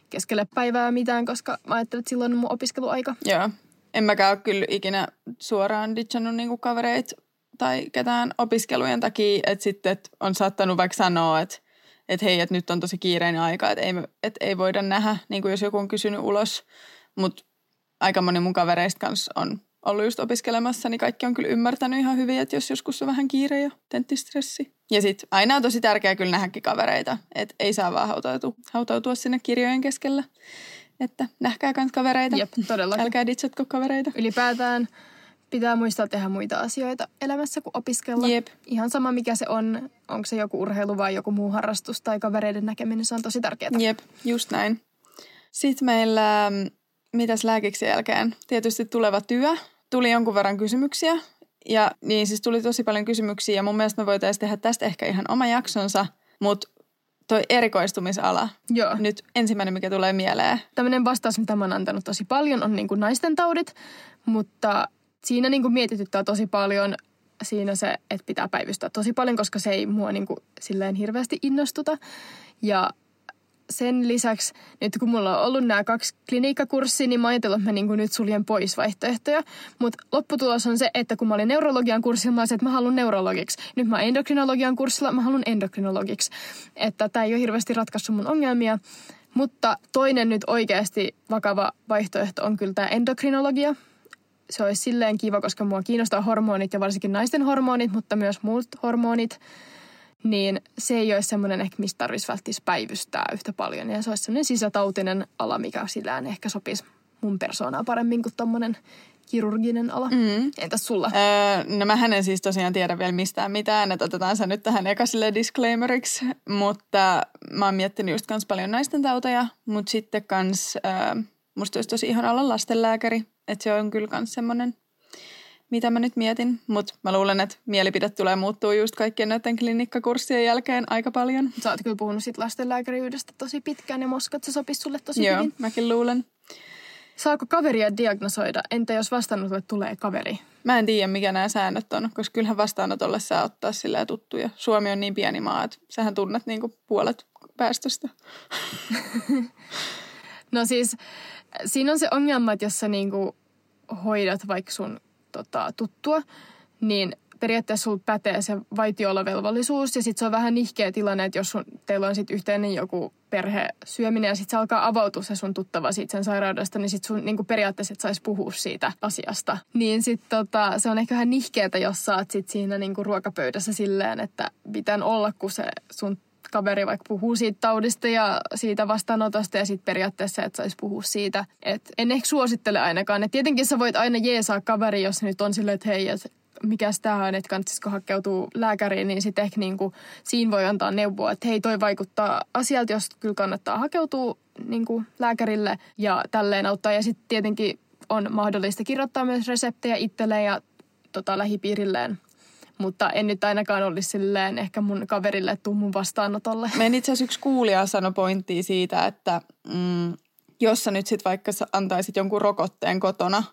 keskelle päivää mitään, koska mä ajattelin, että silloin on mun opiskeluaika. Joo. En mäkään ole kyllä ikinä suoraan ditchannut niinku kavereita tai ketään opiskelujen takia, että sitten et on saattanut vaikka sanoa, että et hei, että nyt on tosi kiireinen aika, että ei, et ei voida nähdä, niin kuin jos joku on kysynyt ulos. Mutta aika moni mun kavereista kanssa on ollut just opiskelemassa, niin kaikki on kyllä ymmärtänyt ihan hyvin, että jos joskus on vähän kiire ja tenttistressi. Ja sitten aina on tosi tärkeää kyllä nähdäkin kavereita, että ei saa vaan hautautua, hautautua sinne kirjojen keskellä. Että nähkää kans kavereita. Jep, todellakin. Älkää ditsatko kavereita. Ylipäätään pitää muistaa tehdä muita asioita elämässä kuin opiskella. Jep. Ihan sama mikä se on, onko se joku urheilu vai joku muu harrastus tai kavereiden näkeminen, se on tosi tärkeää. Jep, just näin. Sitten meillä, mitäs lääkiksen jälkeen? Tietysti tuleva työ. Tuli jonkun verran kysymyksiä ja niin siis tuli tosi paljon kysymyksiä ja mun mielestä me voitaisiin tehdä tästä ehkä ihan oma jaksonsa, mutta toi erikoistumisala, joo, nyt ensimmäinen mikä tulee mieleen. Tämmöinen vastaus, mitä mä oon antanut tosi paljon, on niinku naisten taudit, mutta siinä niinku mietityttää tosi paljon siinä se, että pitää päivystää tosi paljon, koska se ei mua niinku silleen hirveästi innostuta. Ja sen lisäksi, nyt kun mulla on ollut nämä kaksi klinikkakurssia, niin mä ajattelin, että mä niinku nyt suljen pois vaihtoehtoja. Mutta lopputulos on se, että kun mä olin neurologian kurssilla, mä olisin, että mä haluan neurologiksi. Nyt mä endokrinologian kurssilla, mä haluan endokrinologiksi. Että tää ei ole hirveästi ratkaissut mun ongelmia. Mutta toinen nyt oikeasti vakava vaihtoehto on kyllä tää endokrinologia. Se olisi silleen kiva, koska mua kiinnostaa hormonit ja varsinkin naisten hormonit, mutta myös muut hormonit. Niin se ei olisi semmoinen ehkä, mistä tarvitsisi välttämättä päivystää yhtä paljon. Ja se olisi semmoinen sisätautinen ala, mikä sillään ehkä sopisi mun persoonaa paremmin kuin tommoinen kirurginen ala. Mm. Entäs sulla? Öö, no mähän en siis tosiaan tiedä vielä mistään mitään, että otetaan se nyt tähän eka silleen disclaimeriksi. Mutta mä oon miettinyt just kans paljon naisten tauteja, mutta sitten kans öö, musta olisi tosi ihan olla lastenlääkäri. Että se on kyllä kans semmoinen, mitä mä nyt mietin. Mutta mä luulen, että mielipide tulee muuttua just kaikkien näiden klinikkakurssien jälkeen aika paljon. Sä oot kyllä puhunut sit lastenlääkäriydestä tosi pitkään ja moskat, se sopisi sulle tosi joo, hyvin. Joo, mäkin luulen. Saako kaveria diagnosoida? Entä jos vastaanotolle tulee kaveri? Mä en tiedä, mikä nämä säännöt on, koska kyllähän vastaanotolle saa ottaa sillä tuttuja. Suomi on niin pieni maa, että sähän tunnet niinku puolet päästöstä. No siis, siinä on se ongelma, että jos sä niinku hoidat vaikka sun tota, tuttua, niin periaatteessa sulla pätee se vaitiolovelvollisuus ja sitten se on vähän nihkeä tilanne, että jos sun, teillä on sitten yhteinen joku perhesyöminen ja sitten se alkaa avautua se sun tuttava siitä sen sairaudesta, niin sitten sun niinku periaatteessa et saisi puhua siitä asiasta. Niin sitten tota, se on ehkä vähän nihkeetä, jos sä oot sit siinä niinku ruokapöydässä silleen, että pitää olla, kun se sun kaveri vaikka puhuu siitä taudista ja siitä vastaanotosta ja sitten periaatteessa et saisi puhua siitä. Et en ehkä suosittele ainakaan. Et tietenkin sä voit aina jeesaa kaveri, jos nyt on silleen, että hei, et mikäs tämä on, että kannattaisiko hakkeutua lääkäriin, niin sitten ehkä niinku, siinä voi antaa neuvoa, että hei, toi vaikuttaa asialta, jos kyllä kannattaa hakeutua niinku, lääkärille ja tälleen auttaa. Ja sitten tietenkin on mahdollista kirjoittaa myös reseptejä itselleen ja tota, lähipiirilleen. Mutta en nyt ainakaan olisi silleen ehkä mun kaverille, että tuu mun vastaanotolle. Meidän itse asiassa yksi kuulija sanoi pointtia siitä, että mm, jos sä nyt sitten vaikka antaisit jonkun rokotteen kotona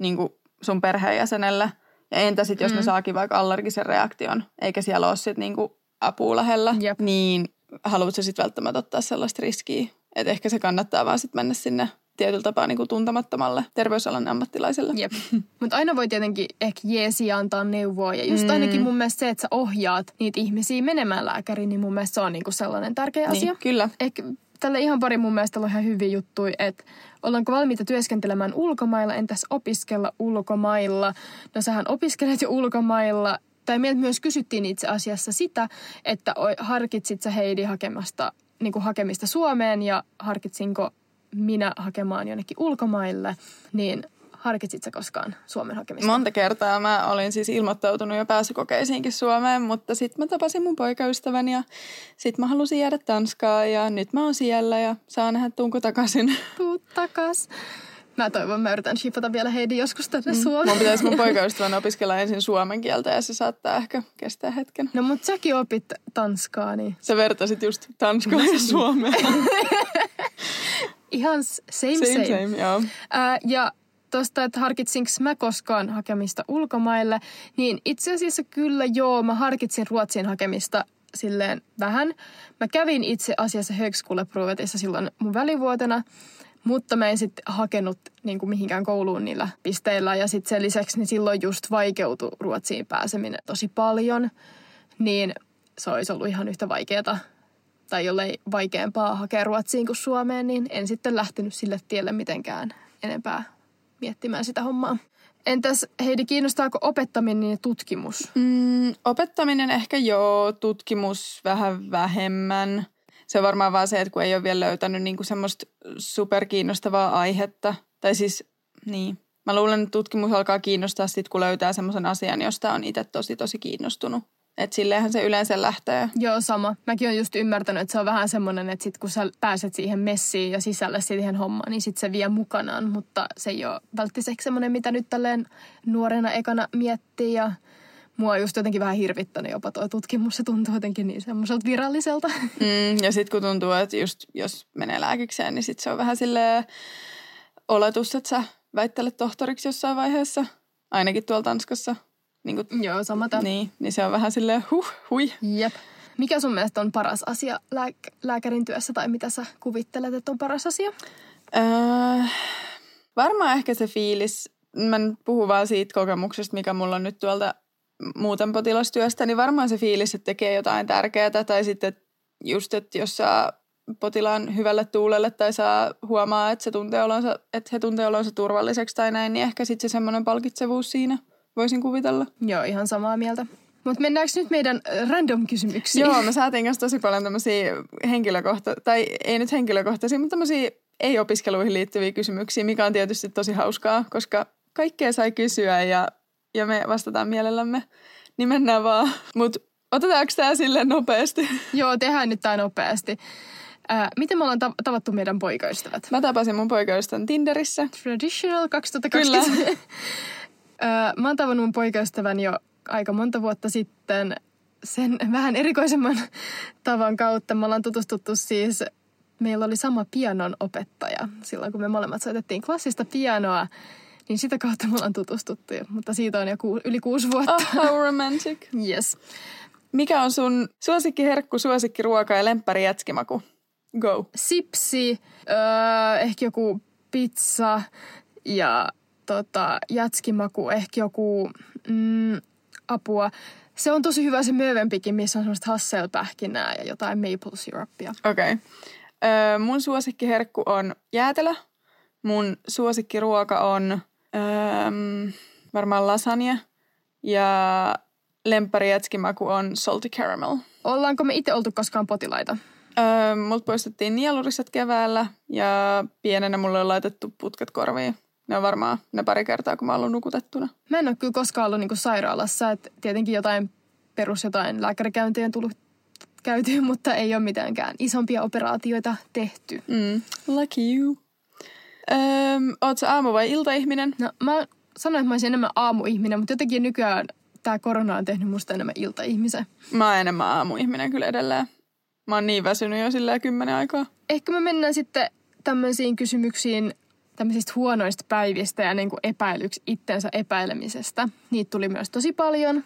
niin kuin sun perheenjäsenelle, ja entä sitten, jos mm. ne saakin vaikka allergisen reaktion, eikä siellä ole sitten niinku apua lähellä, Jep. niin haluatko sitten välttämättä ottaa sellaista riskiä, että ehkä se kannattaa vaan sitten mennä sinne tietyllä tapaa niinku tuntemattomalle terveysalan ammattilaiselle. Jep. Mutta aina voi tietenkin ehkä jeesiä antaa neuvoa. Ja just mm. ainakin mun mielestä se, että sä ohjaat niitä ihmisiä menemään lääkäriin, niin mun mielestä se on niinku sellainen tärkeä asia. Niin, kyllä. Ehkä tälle ihan pari mun mielestä on ihan hyviä juttuja, että ollaanko valmiita työskentelemään ulkomailla, entäs opiskella ulkomailla? No sähän opiskelet jo ulkomailla. Tai meiltä myös kysyttiin itse asiassa sitä, että harkitsit sä Heidi hakemasta, niinku hakemista Suomeen ja harkitsinko minä hakemaan jonnekin ulkomaille, niin harkitsit sä koskaan Suomen hakemista? Monta kertaa mä olin siis ilmoittautunut jo pääsykokeisiinkin Suomeen, mutta sitten mä tapasin mun poikaystävän ja sitten mä halusin jäädä Tanskaan ja nyt mä oon siellä ja saa nähdä, tuunko takaisin. Tuu takas. Mä toivon, mä yritän shippata vielä Heidi joskus tänne mm. Suomeen. Mun pitäisi mun poikaystävän opiskella ensin suomen kieltä ja se saattaa ehkä kestää hetken. No mut säkin opit Tanskaa, niin... Sä vertasit just Tanskaa ja Suomeen. Ihan same same. same, same joo. Ää, ja tuosta, että harkitsinko mä koskaan hakemista ulkomaille, niin itse asiassa kyllä joo, mä harkitsin Ruotsin hakemista silleen vähän. Mä kävin itse asiassa Högskoleprovetissa silloin mun välivuotena, mutta mä en sitten hakenut niin kuin mihinkään kouluun niillä pisteillä. Ja sitten sen lisäksi niin silloin just vaikeutui Ruotsiin pääseminen tosi paljon, niin se olisi ollut ihan yhtä vaikeata. Tai jollei vaikeampaa hakea Ruotsiin kuin Suomeen, niin en sitten lähtenyt sille tielle mitenkään enempää miettimään sitä hommaa. Entäs Heidi, kiinnostaako opettaminen ja tutkimus? Mm, opettaminen ehkä joo, tutkimus vähän vähemmän. Se on varmaan vaan se, että kun ei ole vielä löytänyt niinku semmoista superkiinnostavaa aihetta. Tai siis, niin. Mä luulen, että tutkimus alkaa kiinnostaa sitten, kun löytää semmoisen asian, josta on itse tosi tosi kiinnostunut. Että silleenhän se yleensä lähtee. Joo, sama. Mäkin oon just ymmärtänyt, että se on vähän semmoinen, että sit kun sä pääset siihen messiin ja sisälle siihen hommaan, niin sit se vie mukanaan. Mutta se ei ole välttämättä semmoinen, mitä nyt tälleen nuorena ekana miettii. Ja mua on just jotenkin vähän hirvittänyt jopa tuo tutkimus. Se tuntuu jotenkin niin semmoiselta viralliselta. Mm, ja sit kun tuntuu, että just jos menee lääkikseen, niin sit se on vähän silleen oletus, että sä väittelet tohtoriksi jossain vaiheessa. Ainakin tuolla Tanskassa. Niin kuin, joo, sama tämän. Niin, niin se on vähän silleen huh, hui. Jep. Mikä sun mielestä on paras asia lää- lääkärin työssä tai mitä sä kuvittelet, että on paras asia? Öö, varmaan ehkä se fiilis. Mä nyt puhun vaan siitä kokemuksesta, mikä mulla on nyt tuolta muuten potilastyöstä. Niin varmaan se fiilis, että tekee jotain tärkeää tai sitten että just, että jos saa potilaan hyvälle tuulelle tai saa huomaa, että, se tuntee olonsa, että he tuntee olonsa turvalliseksi tai näin, niin ehkä sitten se semmoinen palkitsevuus siinä. Voisin kuvitella. Joo, ihan samaa mieltä. Mutta mennäänkö nyt meidän random-kysymyksiin? Joo, me saatiin kanssa tosi paljon tämmöisiä henkilökohtaisia, tai ei nyt henkilökohtaisia, mutta tämmöisiä ei-opiskeluihin liittyviä kysymyksiä, mikä on tietysti tosi hauskaa, koska kaikkea sai kysyä ja, ja me vastataan mielellämme. Niin mennään vaan. Mutta otetaanko tämä silleen nopeasti? Joo, tehdään nyt tämä nopeasti. Ää, miten me ollaan ta- tavattu meidän poikaystävät? Mä tapasin mun poikaystävän Tinderissä. Traditional kaksituhattakaksikymmentä. Kyllä. Mä oon tavannut mun poikaystävän jo aika monta vuotta sitten sen vähän erikoisemman tavan kautta. Me ollaan tutustuttu siis, meillä oli sama pianon opettaja silloin, kun me molemmat soitettiin klassista pianoa. Niin sitä kautta me ollaan tutustuttu, mutta siitä on jo ku, yli kuusi vuotta. Oh, how romantic. Yes. Mikä on sun suosikki herkku, suosikki ruoka ja lemppäri jätskimaku? Go. Sipsi, öö, ehkä joku pizza ja... Tota, jätskimaku, ehkä joku mm, apua. Se on tosi hyvä se möövenpikin, missä on semmoista hasselpähkinää ja jotain maple syrupia. Okei. Okay. Öö, mun suosikkiherkku on jäätelö. Mun suosikkiruoka on öö, varmaan lasagne. Ja lemppärijätskimaku on salty caramel. Ollaanko me itse oltu koskaan potilaita? Öö, multa poistettiin nieluriset keväällä ja pienenä mulle on laitettu putket korviin. Ne on varmaan ne pari kertaa, kun mä oon ollut nukutettuna. Mä en ole kyllä koskaan ollut niinku sairaalassa. Et tietenkin jotain perus jotain lääkärikäyntiä on tullut käytyä, mutta ei ole mitäänkään isompia operaatioita tehty. Mm. Lucky you. Öö, oot sä aamu- vai iltaihminen? No mä sanoin, että mä olisin enemmän aamuihminen, mutta jotenkin nykyään tää korona on tehnyt musta enemmän iltaihmisen. Mä oon enemmän aamuihminen kyllä edelleen. Mä oon niin väsynyt jo silleen kymmenen aikaa. Ehkä me mennään sitten tämmöisiin kysymyksiin tämmöisistä huonoista päivistä ja niin kuin epäilyksi itsensä epäilemisestä. Niitä tuli myös tosi paljon.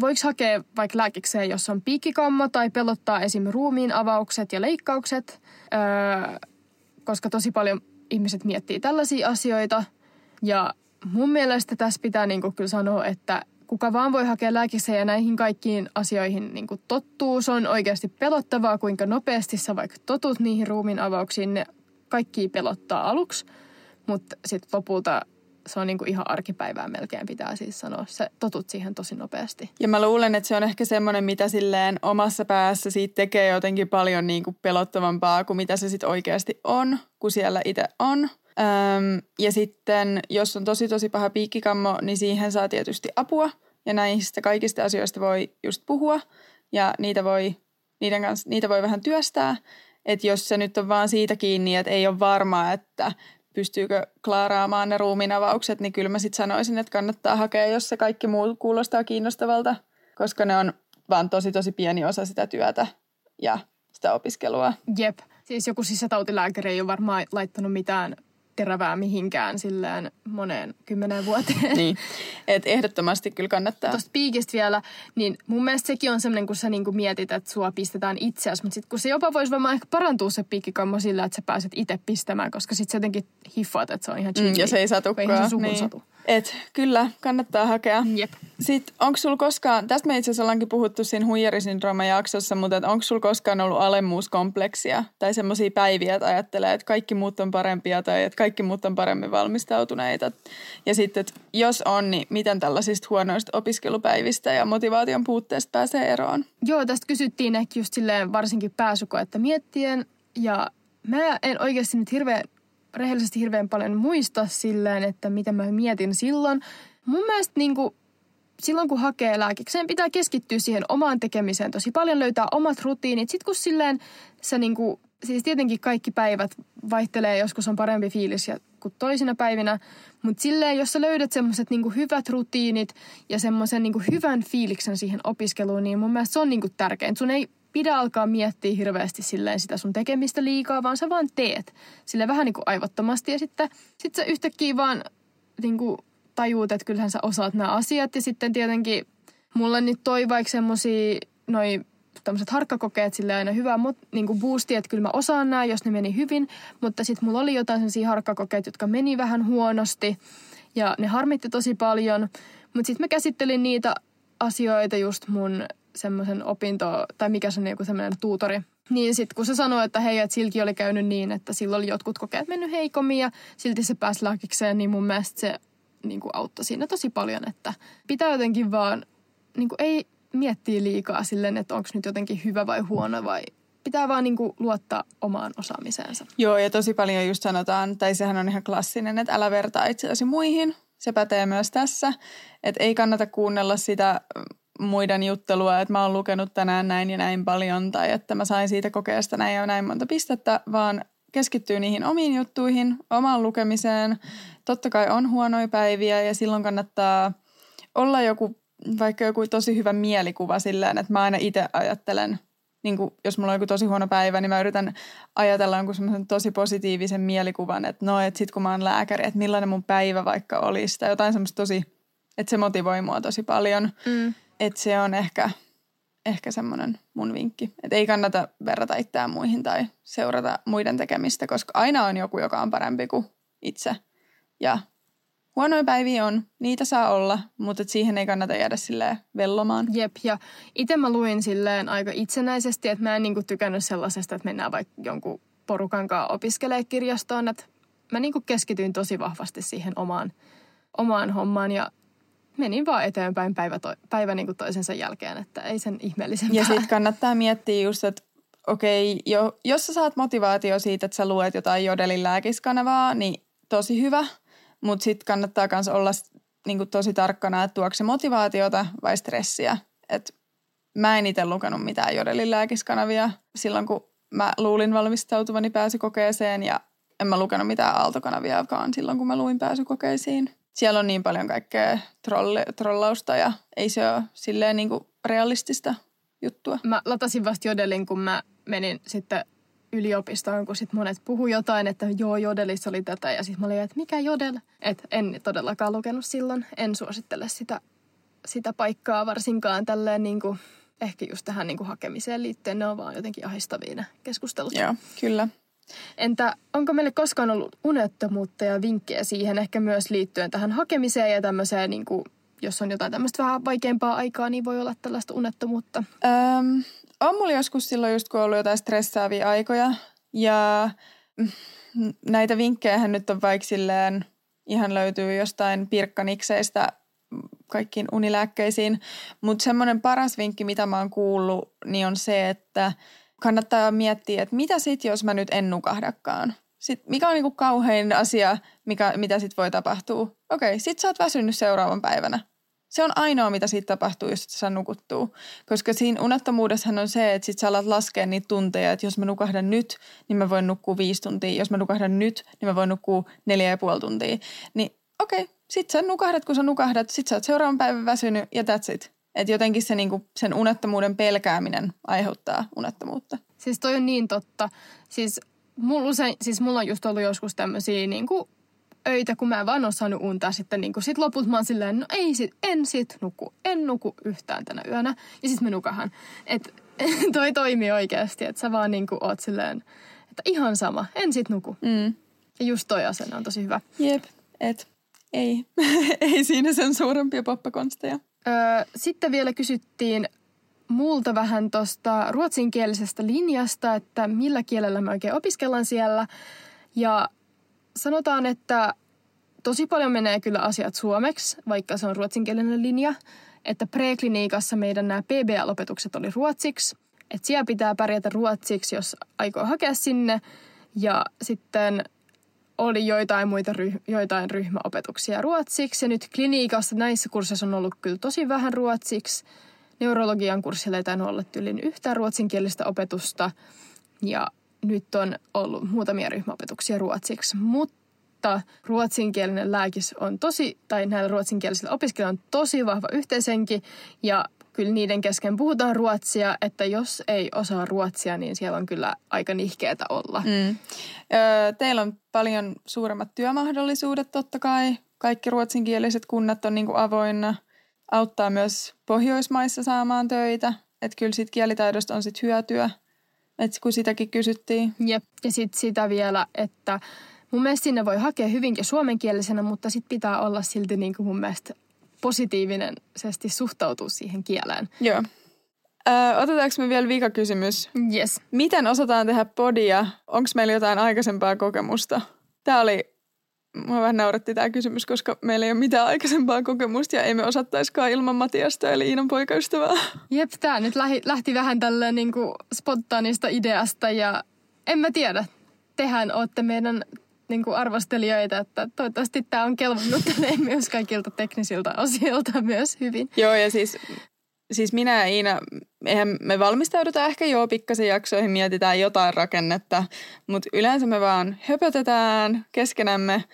Voiko hakea vaikka lääkikseen, jos on piikkikammo tai pelottaa esim. Ruumiin avaukset ja leikkaukset, öö, koska tosi paljon ihmiset miettii tällaisia asioita. Ja mun mielestä tässä pitää niin kuin kyllä sanoa, että kuka vaan voi hakea lääkikseen ja näihin kaikkiin asioihin niin kuin tottuu. Se on oikeasti pelottavaa, kuinka nopeasti sä vaikka totut niihin ruumiin avauksiin. Ne kaikki pelottaa aluksi. Mutta sitten lopulta se on niinku ihan arkipäivää melkein pitää siis sanoa. Sä totut siihen tosi nopeasti. Ja mä luulen, että se on ehkä semmoinen, mitä silleen omassa päässä siitä tekee jotenkin paljon niinku pelottavampaa kuin mitä se sitten oikeasti on, kun siellä itse on. Öm, ja sitten jos on tosi tosi paha piikkikammo, niin siihen saa tietysti apua. Ja näistä kaikista asioista voi just puhua. Ja niitä voi, niiden kanssa, niitä voi vähän työstää. Että jos se nyt on vaan siitä kiinni, että ei ole varmaa, että pystyykö klaaraamaan ne ruumiinavaukset, niin kyllä mä sitten sanoisin, että kannattaa hakea, jos se kaikki muu kuulostaa kiinnostavalta, koska ne on vaan tosi tosi pieni osa sitä työtä ja sitä opiskelua. Jep. Siis joku sisätautilääkäri ei ole varmaan laittanut mitään terävää mihinkään silleen moneen kymmeneen vuoteen. Niin, että ehdottomasti kyllä kannattaa. Tuosta piikistä vielä, niin mun mielestä sekin on semmoinen, kun sä niinku mietit, että sua pistetään itseäsi, mutta sitten kun se jopa voisi varmaan ehkä parantua se piikkikammo sillä, että sä pääset itse pistämään, koska sitten sä jotenkin hiffaat, että se on ihan chilli. Mm, ja se ei satukaan. Ei se suvun niin satu. Et kyllä, kannattaa hakea. Jep. Sitten onko sulla koskaan, tästä me itse asiassa ollaankin puhuttu siinä huijarisyndrooma-jaksossa, mutta onko sulla koskaan ollut alemmuuskompleksia tai semmoisia päiviä, että ajattelee, että kaikki muut on parempia tai että kaikki muut on paremmin valmistautuneita. Ja sitten, että jos on, niin miten tällaisista huonoista opiskelupäivistä ja motivaation puutteesta pääsee eroon? Joo, tästä kysyttiin ehkä just silleen varsinkin pääsykoetta miettien ja mä en oikeasti nyt hirveän rehellisesti hirveän paljon muista silleen, että mitä mä mietin silloin. Mun mielestä niin kuin, silloin, kun hakee lääkikseen, pitää keskittyä siihen omaan tekemiseen. Tosi paljon löytää omat rutiinit. Sitten kun silleen se niin kuin, siis tietenkin kaikki päivät vaihtelee, joskus on parempi fiilis kuin toisina päivinä. Mutta silleen, jos sä löydät semmoiset niin kuin hyvät rutiinit ja semmoisen niin kuin hyvän fiiliksen siihen opiskeluun, niin mun mielestä se on niin kuin tärkein. Sun ei pidä alkaa miettiä hirveästi silleen sitä sun tekemistä liikaa, vaan sä vaan teet. Silleen vähän niin kuin aivottomasti ja sitten sit sä yhtäkkiä vaan niin kuin tajuut, että kyllähän sä osaat nämä asiat. Ja sitten tietenkin mulle nyt toi vaikka semmosia noi tämmöiset harkkakokeet silleen aina hyvä, mutta niin kuin boosti, että kyllä mä osaan nämä, jos ne meni hyvin. Mutta sitten mulla oli jotain semmosia harkkakokeet, jotka meni vähän huonosti ja ne harmitti tosi paljon. Mutta sitten mä käsittelin niitä asioita just mun semmoisen opinto, tai mikä se on joku semmoinen tuutori. Niin sitten kun se sanoi, että hei, että silläkin oli käynyt niin, että sillä oli jotkut kokeet mennyt heikommin ja silti se pääsi lääkikseen, niin mun mielestä se niin kuin auttoi siinä tosi paljon, että pitää jotenkin vaan, niin kuin ei miettiä liikaa silleen, että onko nyt jotenkin hyvä vai huono vai pitää vaan niin kuin luottaa omaan osaamiseensa. Joo, ja tosi paljon just sanotaan, tai sehän on ihan klassinen, että älä vertaa itseäsi muihin. Se pätee myös tässä, että ei kannata kuunnella sitä muiden juttelua, että mä oon lukenut tänään näin ja näin paljon tai että mä sain siitä kokeesta näin ja näin monta pistettä, vaan keskittyy niihin omiin juttuihin, omaan lukemiseen. Totta kai on huonoja päiviä ja silloin kannattaa olla joku, vaikka joku tosi hyvä mielikuva silleen, että mä aina itse ajattelen, niin kuin jos mulla on joku tosi huono päivä, niin mä yritän ajatella jonkun semmoisen tosi positiivisen mielikuvan, että no, että sit kun mä oon lääkäri, että millainen mun päivä vaikka olisi tai jotain semmoista tosi, että se motivoi mua tosi paljon. Mm. Että se on ehkä, ehkä semmoinen mun vinkki. Että ei kannata verrata itseään muihin tai seurata muiden tekemistä, koska aina on joku, joka on parempi kuin itse. Ja huonoja päiviä on, niitä saa olla, mutta siihen ei kannata jäädä silleen vellomaan. Jep, ja itse mä luin silleen aika itsenäisesti, että mä en niinku tykännyt sellaisesta, että mennään vaikka jonkun porukan kanssa opiskelemaan kirjastoon. Että mä niinku keskityin tosi vahvasti siihen omaan, omaan hommaan ja menin vaan eteenpäin päivä, to, päivä niinku toisensa jälkeen, että ei sen ihmeellisempää. Ja sitten kannattaa miettiä just, että okei, jo, jos sä saat motivaatio siitä, että sä luet jotain Jodelin lääkiskanavaa, niin tosi hyvä. Mutta sitten kannattaa myös olla niinku tosi tarkkana, että tuokse motivaatiota vai stressiä. Et mä en itse lukenut mitään Jodelin lääkiskanavia silloin, kun mä luulin valmistautuvani pääsykokeeseen. Ja en mä lukenut mitään Aalto-kanaviakaan silloin, kun mä luin pääsykokeisiin. Siellä on niin paljon kaikkea trolle, trollausta ja ei se ole silleen niinku realistista juttua. Mä latasin vasta Jodelin, kun mä menin sitten yliopistoon, kun sit monet puhuu jotain, että joo, Jodelissa oli tätä. Ja sit mä olin, että mikä Jodel? Et en todellakaan lukenut silloin. En suosittele sitä, sitä paikkaa varsinkaan tälleen niinku, ehkä just tähän niinku hakemiseen liittyen. Ne on vaan jotenkin ahdistavia ne keskustelut. Joo, kyllä. Entä onko meille koskaan ollut unettomuutta ja vinkkejä siihen ehkä myös liittyen tähän hakemiseen ja tämmöiseen niinku, jos on jotain tämmöistä vähän vaikeampaa aikaa, niin voi olla tällaista unettomuutta? Öm, on mulla joskus silloin just, kun on ollut jotain stressaavia aikoja. Ja näitä vinkkejähän nyt on vaikka silleen, ihan löytyy jostain pirkkanikseistä kaikkiin unilääkkeisiin. Mutta semmoinen paras vinkki, mitä mä oon kuullut, niin on se, että kannattaa miettiä, että mitä sit, jos mä nyt en nukahdakaan. Sitten mikä on niinku kauhein asia, mikä, mitä sitten voi tapahtua? Okei, sit sä oot väsynyt seuraavan päivänä. Se on ainoa, mitä siitä tapahtuu, jos sä nukuttuu. Koska siinä unettomuudessahan on se, että sit sä alat laskea niitä tunteja, että jos mä nukahdan nyt, niin mä voin nukkua viisi tuntia. Jos mä nukahdan nyt, niin mä voin nukkua neljä ja puoli tuntia. Niin okei, sit sä nukahdat, kun sä nukahdat, sit sä oot seuraavan päivän väsynyt ja that's it. Että jotenkin se, niinku, sen unettomuuden pelkääminen aiheuttaa unettomuutta. Siis toi on niin totta. Siis mulla, usein, siis mulla on just ollut joskus tämmöisiä niinku öitä, kun mä en vaan ole saanut untaa. Sitten niinku, sit loput mä oon silleen, no ei sit, en sit nuku, en nuku yhtään tänä yönä. Ja sit mä nukahan. Että toi toimii oikeasti, että sä vaan niinku oot silleen, että ihan sama, en sit nuku. Mm. Ja just toi asenne on tosi hyvä. Jep, et ei. Ei siinä sen suurempia poppakonsteja. Öö, sitten vielä kysyttiin multa vähän tuosta ruotsinkielisestä linjasta, että millä kielellä me oikein opiskellaan siellä. Ja sanotaan, että tosi paljon menee kyllä asiat suomeksi, vaikka se on ruotsinkielinen linja. Että preklinikassa meidän nämä P B A-opetukset oli ruotsiksi. Että siellä pitää pärjätä ruotsiksi, jos aikoo hakea sinne. Ja sitten oli joitain muita ryh- joitain ryhmäopetuksia ruotsiksi. Ja nyt klinikassa näissä kursseissa on ollut kyllä tosi vähän ruotsiksi. Neurologian kurssilla ei tainnut olla tyylin yhtään ruotsinkielistä opetusta. Ja nyt on ollut muutamia ryhmäopetuksia ruotsiksi. Mutta ruotsinkielinen lääkis on tosi, tai näillä ruotsinkielisillä opiskelijoilla on tosi vahva yhteishenki. Ja kyllä niiden kesken puhutaan ruotsia, että jos ei osaa ruotsia, niin siellä on kyllä aika nihkeetä olla. Mm. Öö, teillä on paljon suuremmat työmahdollisuudet totta kai. Kaikki ruotsinkieliset kunnat on niinku avoinna. Auttaa myös Pohjoismaissa saamaan töitä. Että kyllä siitä kielitaidosta on sitten hyötyä, et kun sitäkin kysyttiin. Jep. Ja sitten sitä vielä, että mun mielestä sinne voi hakea hyvinkin suomenkielisenä, mutta sitten pitää olla silti niin kuin mun mielestä positiivisesti suhtautua siihen kieleen. Joo. Ö, otetaanko me vielä vikakysymys? Yes. Miten osataan tehdä podia? Onko meillä jotain aikaisempaa kokemusta? Tämä oli... Mua vähän nauratti tämä kysymys, koska meillä ei ole mitään aikaisempaa kokemusta ja ei me osattaisikaan ilman Matiasta, eli Iinan poikaystävää. Jep, tämä nyt lähti, lähti vähän tällä niin kuin spontaanista ideasta ja en mä tiedä. Tehän olette meidän niin kuin arvostelijoita, että toivottavasti tämä on kelvannut myös kaikilta teknisiltä osilta myös hyvin. Joo, ja siis, siis minä ja Iina, eihän me valmistaudutaan ehkä jo pikkasen jaksoihin, mietitään jotain rakennetta, mutta yleensä me vaan höpötetään keskenämme,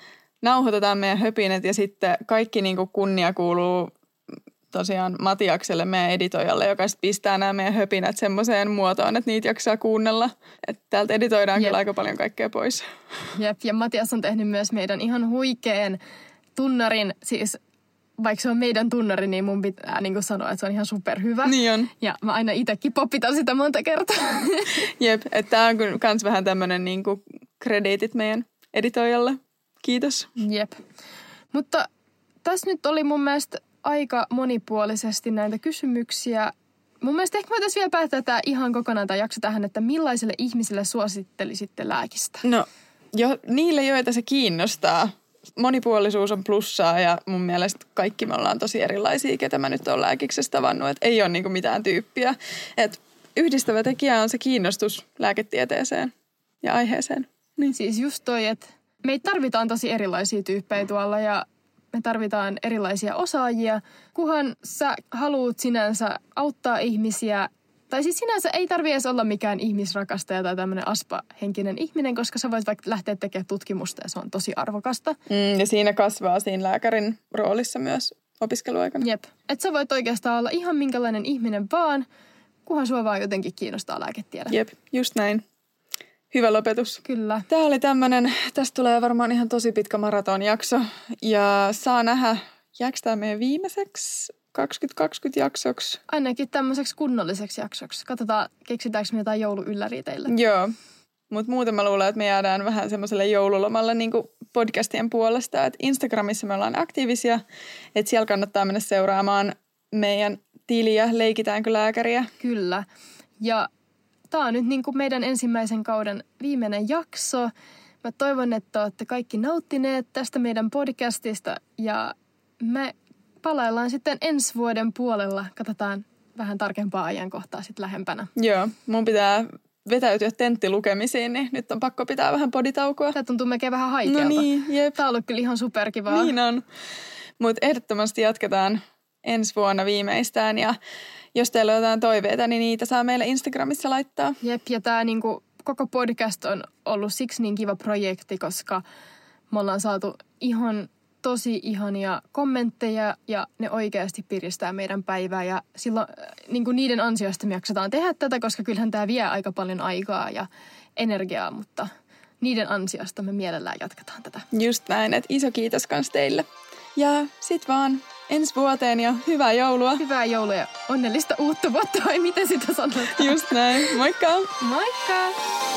nauhoitetaan meidän höpinet ja sitten kaikki niinku kunnia kuuluu tosiaan Matiakselle, meidän editoijalle, joka sitten pistää nämä meidän höpinät semmoiseen muotoon, että niitä jaksaa kuunnella. Että täältä editoidaan Jep. kyllä aika paljon kaikkea pois. Jep, ja Matias on tehnyt myös meidän ihan huikean tunnarin, siis vaikka se on meidän tunnari, niin mun pitää niin kuin sanoa, että se on ihan superhyvä. Niin on. Ja mä aina itsekin popitan sitä monta kertaa. Jep, että tää on kans vähän tämmönen niin kuin krediitit meidän editoijalle. Kiitos. Jep. Mutta tässä nyt oli mun mielestä aika monipuolisesti näitä kysymyksiä. Mun mielestä ehkä voitaisiin vielä päättää tämä ihan kokonaan tai jakso tähän, että millaiselle ihmiselle suosittelisitte lääkistä? No jo, niille, joita se kiinnostaa. Monipuolisuus on plussaa ja mun mielestä kaikki me ollaan tosi erilaisia, ketä mä nyt oon lääkiksestä tavannut, että ei ole niinku mitään tyyppiä. Et yhdistävä tekijä on se kiinnostus lääketieteeseen ja aiheeseen. Niin. Siis just toi, että me tarvitaan tosi erilaisia tyyppejä tuolla ja me tarvitaan erilaisia osaajia, kunhan sä haluut sinänsä auttaa ihmisiä. Tai siis sinänsä ei tarvitse edes olla mikään ihmisrakastaja tai tämmöinen aspa-henkinen ihminen, koska sä voit vaikka lähteä tekemään tutkimusta ja se on tosi arvokasta. Mm, ja siinä kasvaa siinä lääkärin roolissa myös opiskeluaikana. Jep. Että sä voit oikeastaan olla ihan minkälainen ihminen vaan, kunhan sua vaan jotenkin kiinnostaa lääketiede. Jep, just näin. Hyvä lopetus. Kyllä. Tämä oli tämmöinen, tästä tulee varmaan ihan tosi pitkä maratonjakso ja saa nähdä, jääkö tämä meidän viimeiseksi kaksituhattakaksikymmentä jaksoksi? Ainakin tämmöiseksi kunnolliseksi jaksoksi. Katsotaan, keksitäänkö me jotain jouluylläriä teille. Joo, mutta muuten mä luulen, että me jäädään vähän semmoiselle joululomalla niin kuin podcastien puolesta. Et Instagramissa me ollaan aktiivisia, että siellä kannattaa mennä seuraamaan meidän tiliä, leikitäänkö lääkäriä. Kyllä, ja tämä on nyt niin kuin meidän ensimmäisen kauden viimeinen jakso. Mä toivon, että olette kaikki nauttineet tästä meidän podcastista ja me palaillaan sitten ensi vuoden puolella. Katsotaan vähän tarkempaa ajankohtaa sitten lähempänä. Joo, mun pitää vetäytyä tenttilukemisiin, niin nyt on pakko pitää vähän poditaukoa. Tää tuntuu melkein vähän haikealta. No niin, jep. Tää on ollut kyllä ihan superkivaa. Niin on. Mutta ehdottomasti jatketaan ensi vuonna viimeistään ja jos teillä on jotain toiveita, niin niitä saa meille Instagramissa laittaa. Jep, ja tämä niinku, koko podcast on ollut siksi niin kiva projekti, koska me ollaan saatu ihan tosi ihania kommentteja ja ne oikeasti piristää meidän päivää. Ja silloin niinku, niiden ansiosta me jaksataan tehdä tätä, koska kyllähän tämä vie aika paljon aikaa ja energiaa, mutta niiden ansiosta me mielellään jatketaan tätä. Just näin, että iso kiitos kans teille. Ja sit vaan ensi vuoteen ja hyvää joulua. Hyvää joulua ja onnellista uutta vuotta, vai miten sitä sanotaan? Just näin. Moikka! Moikka!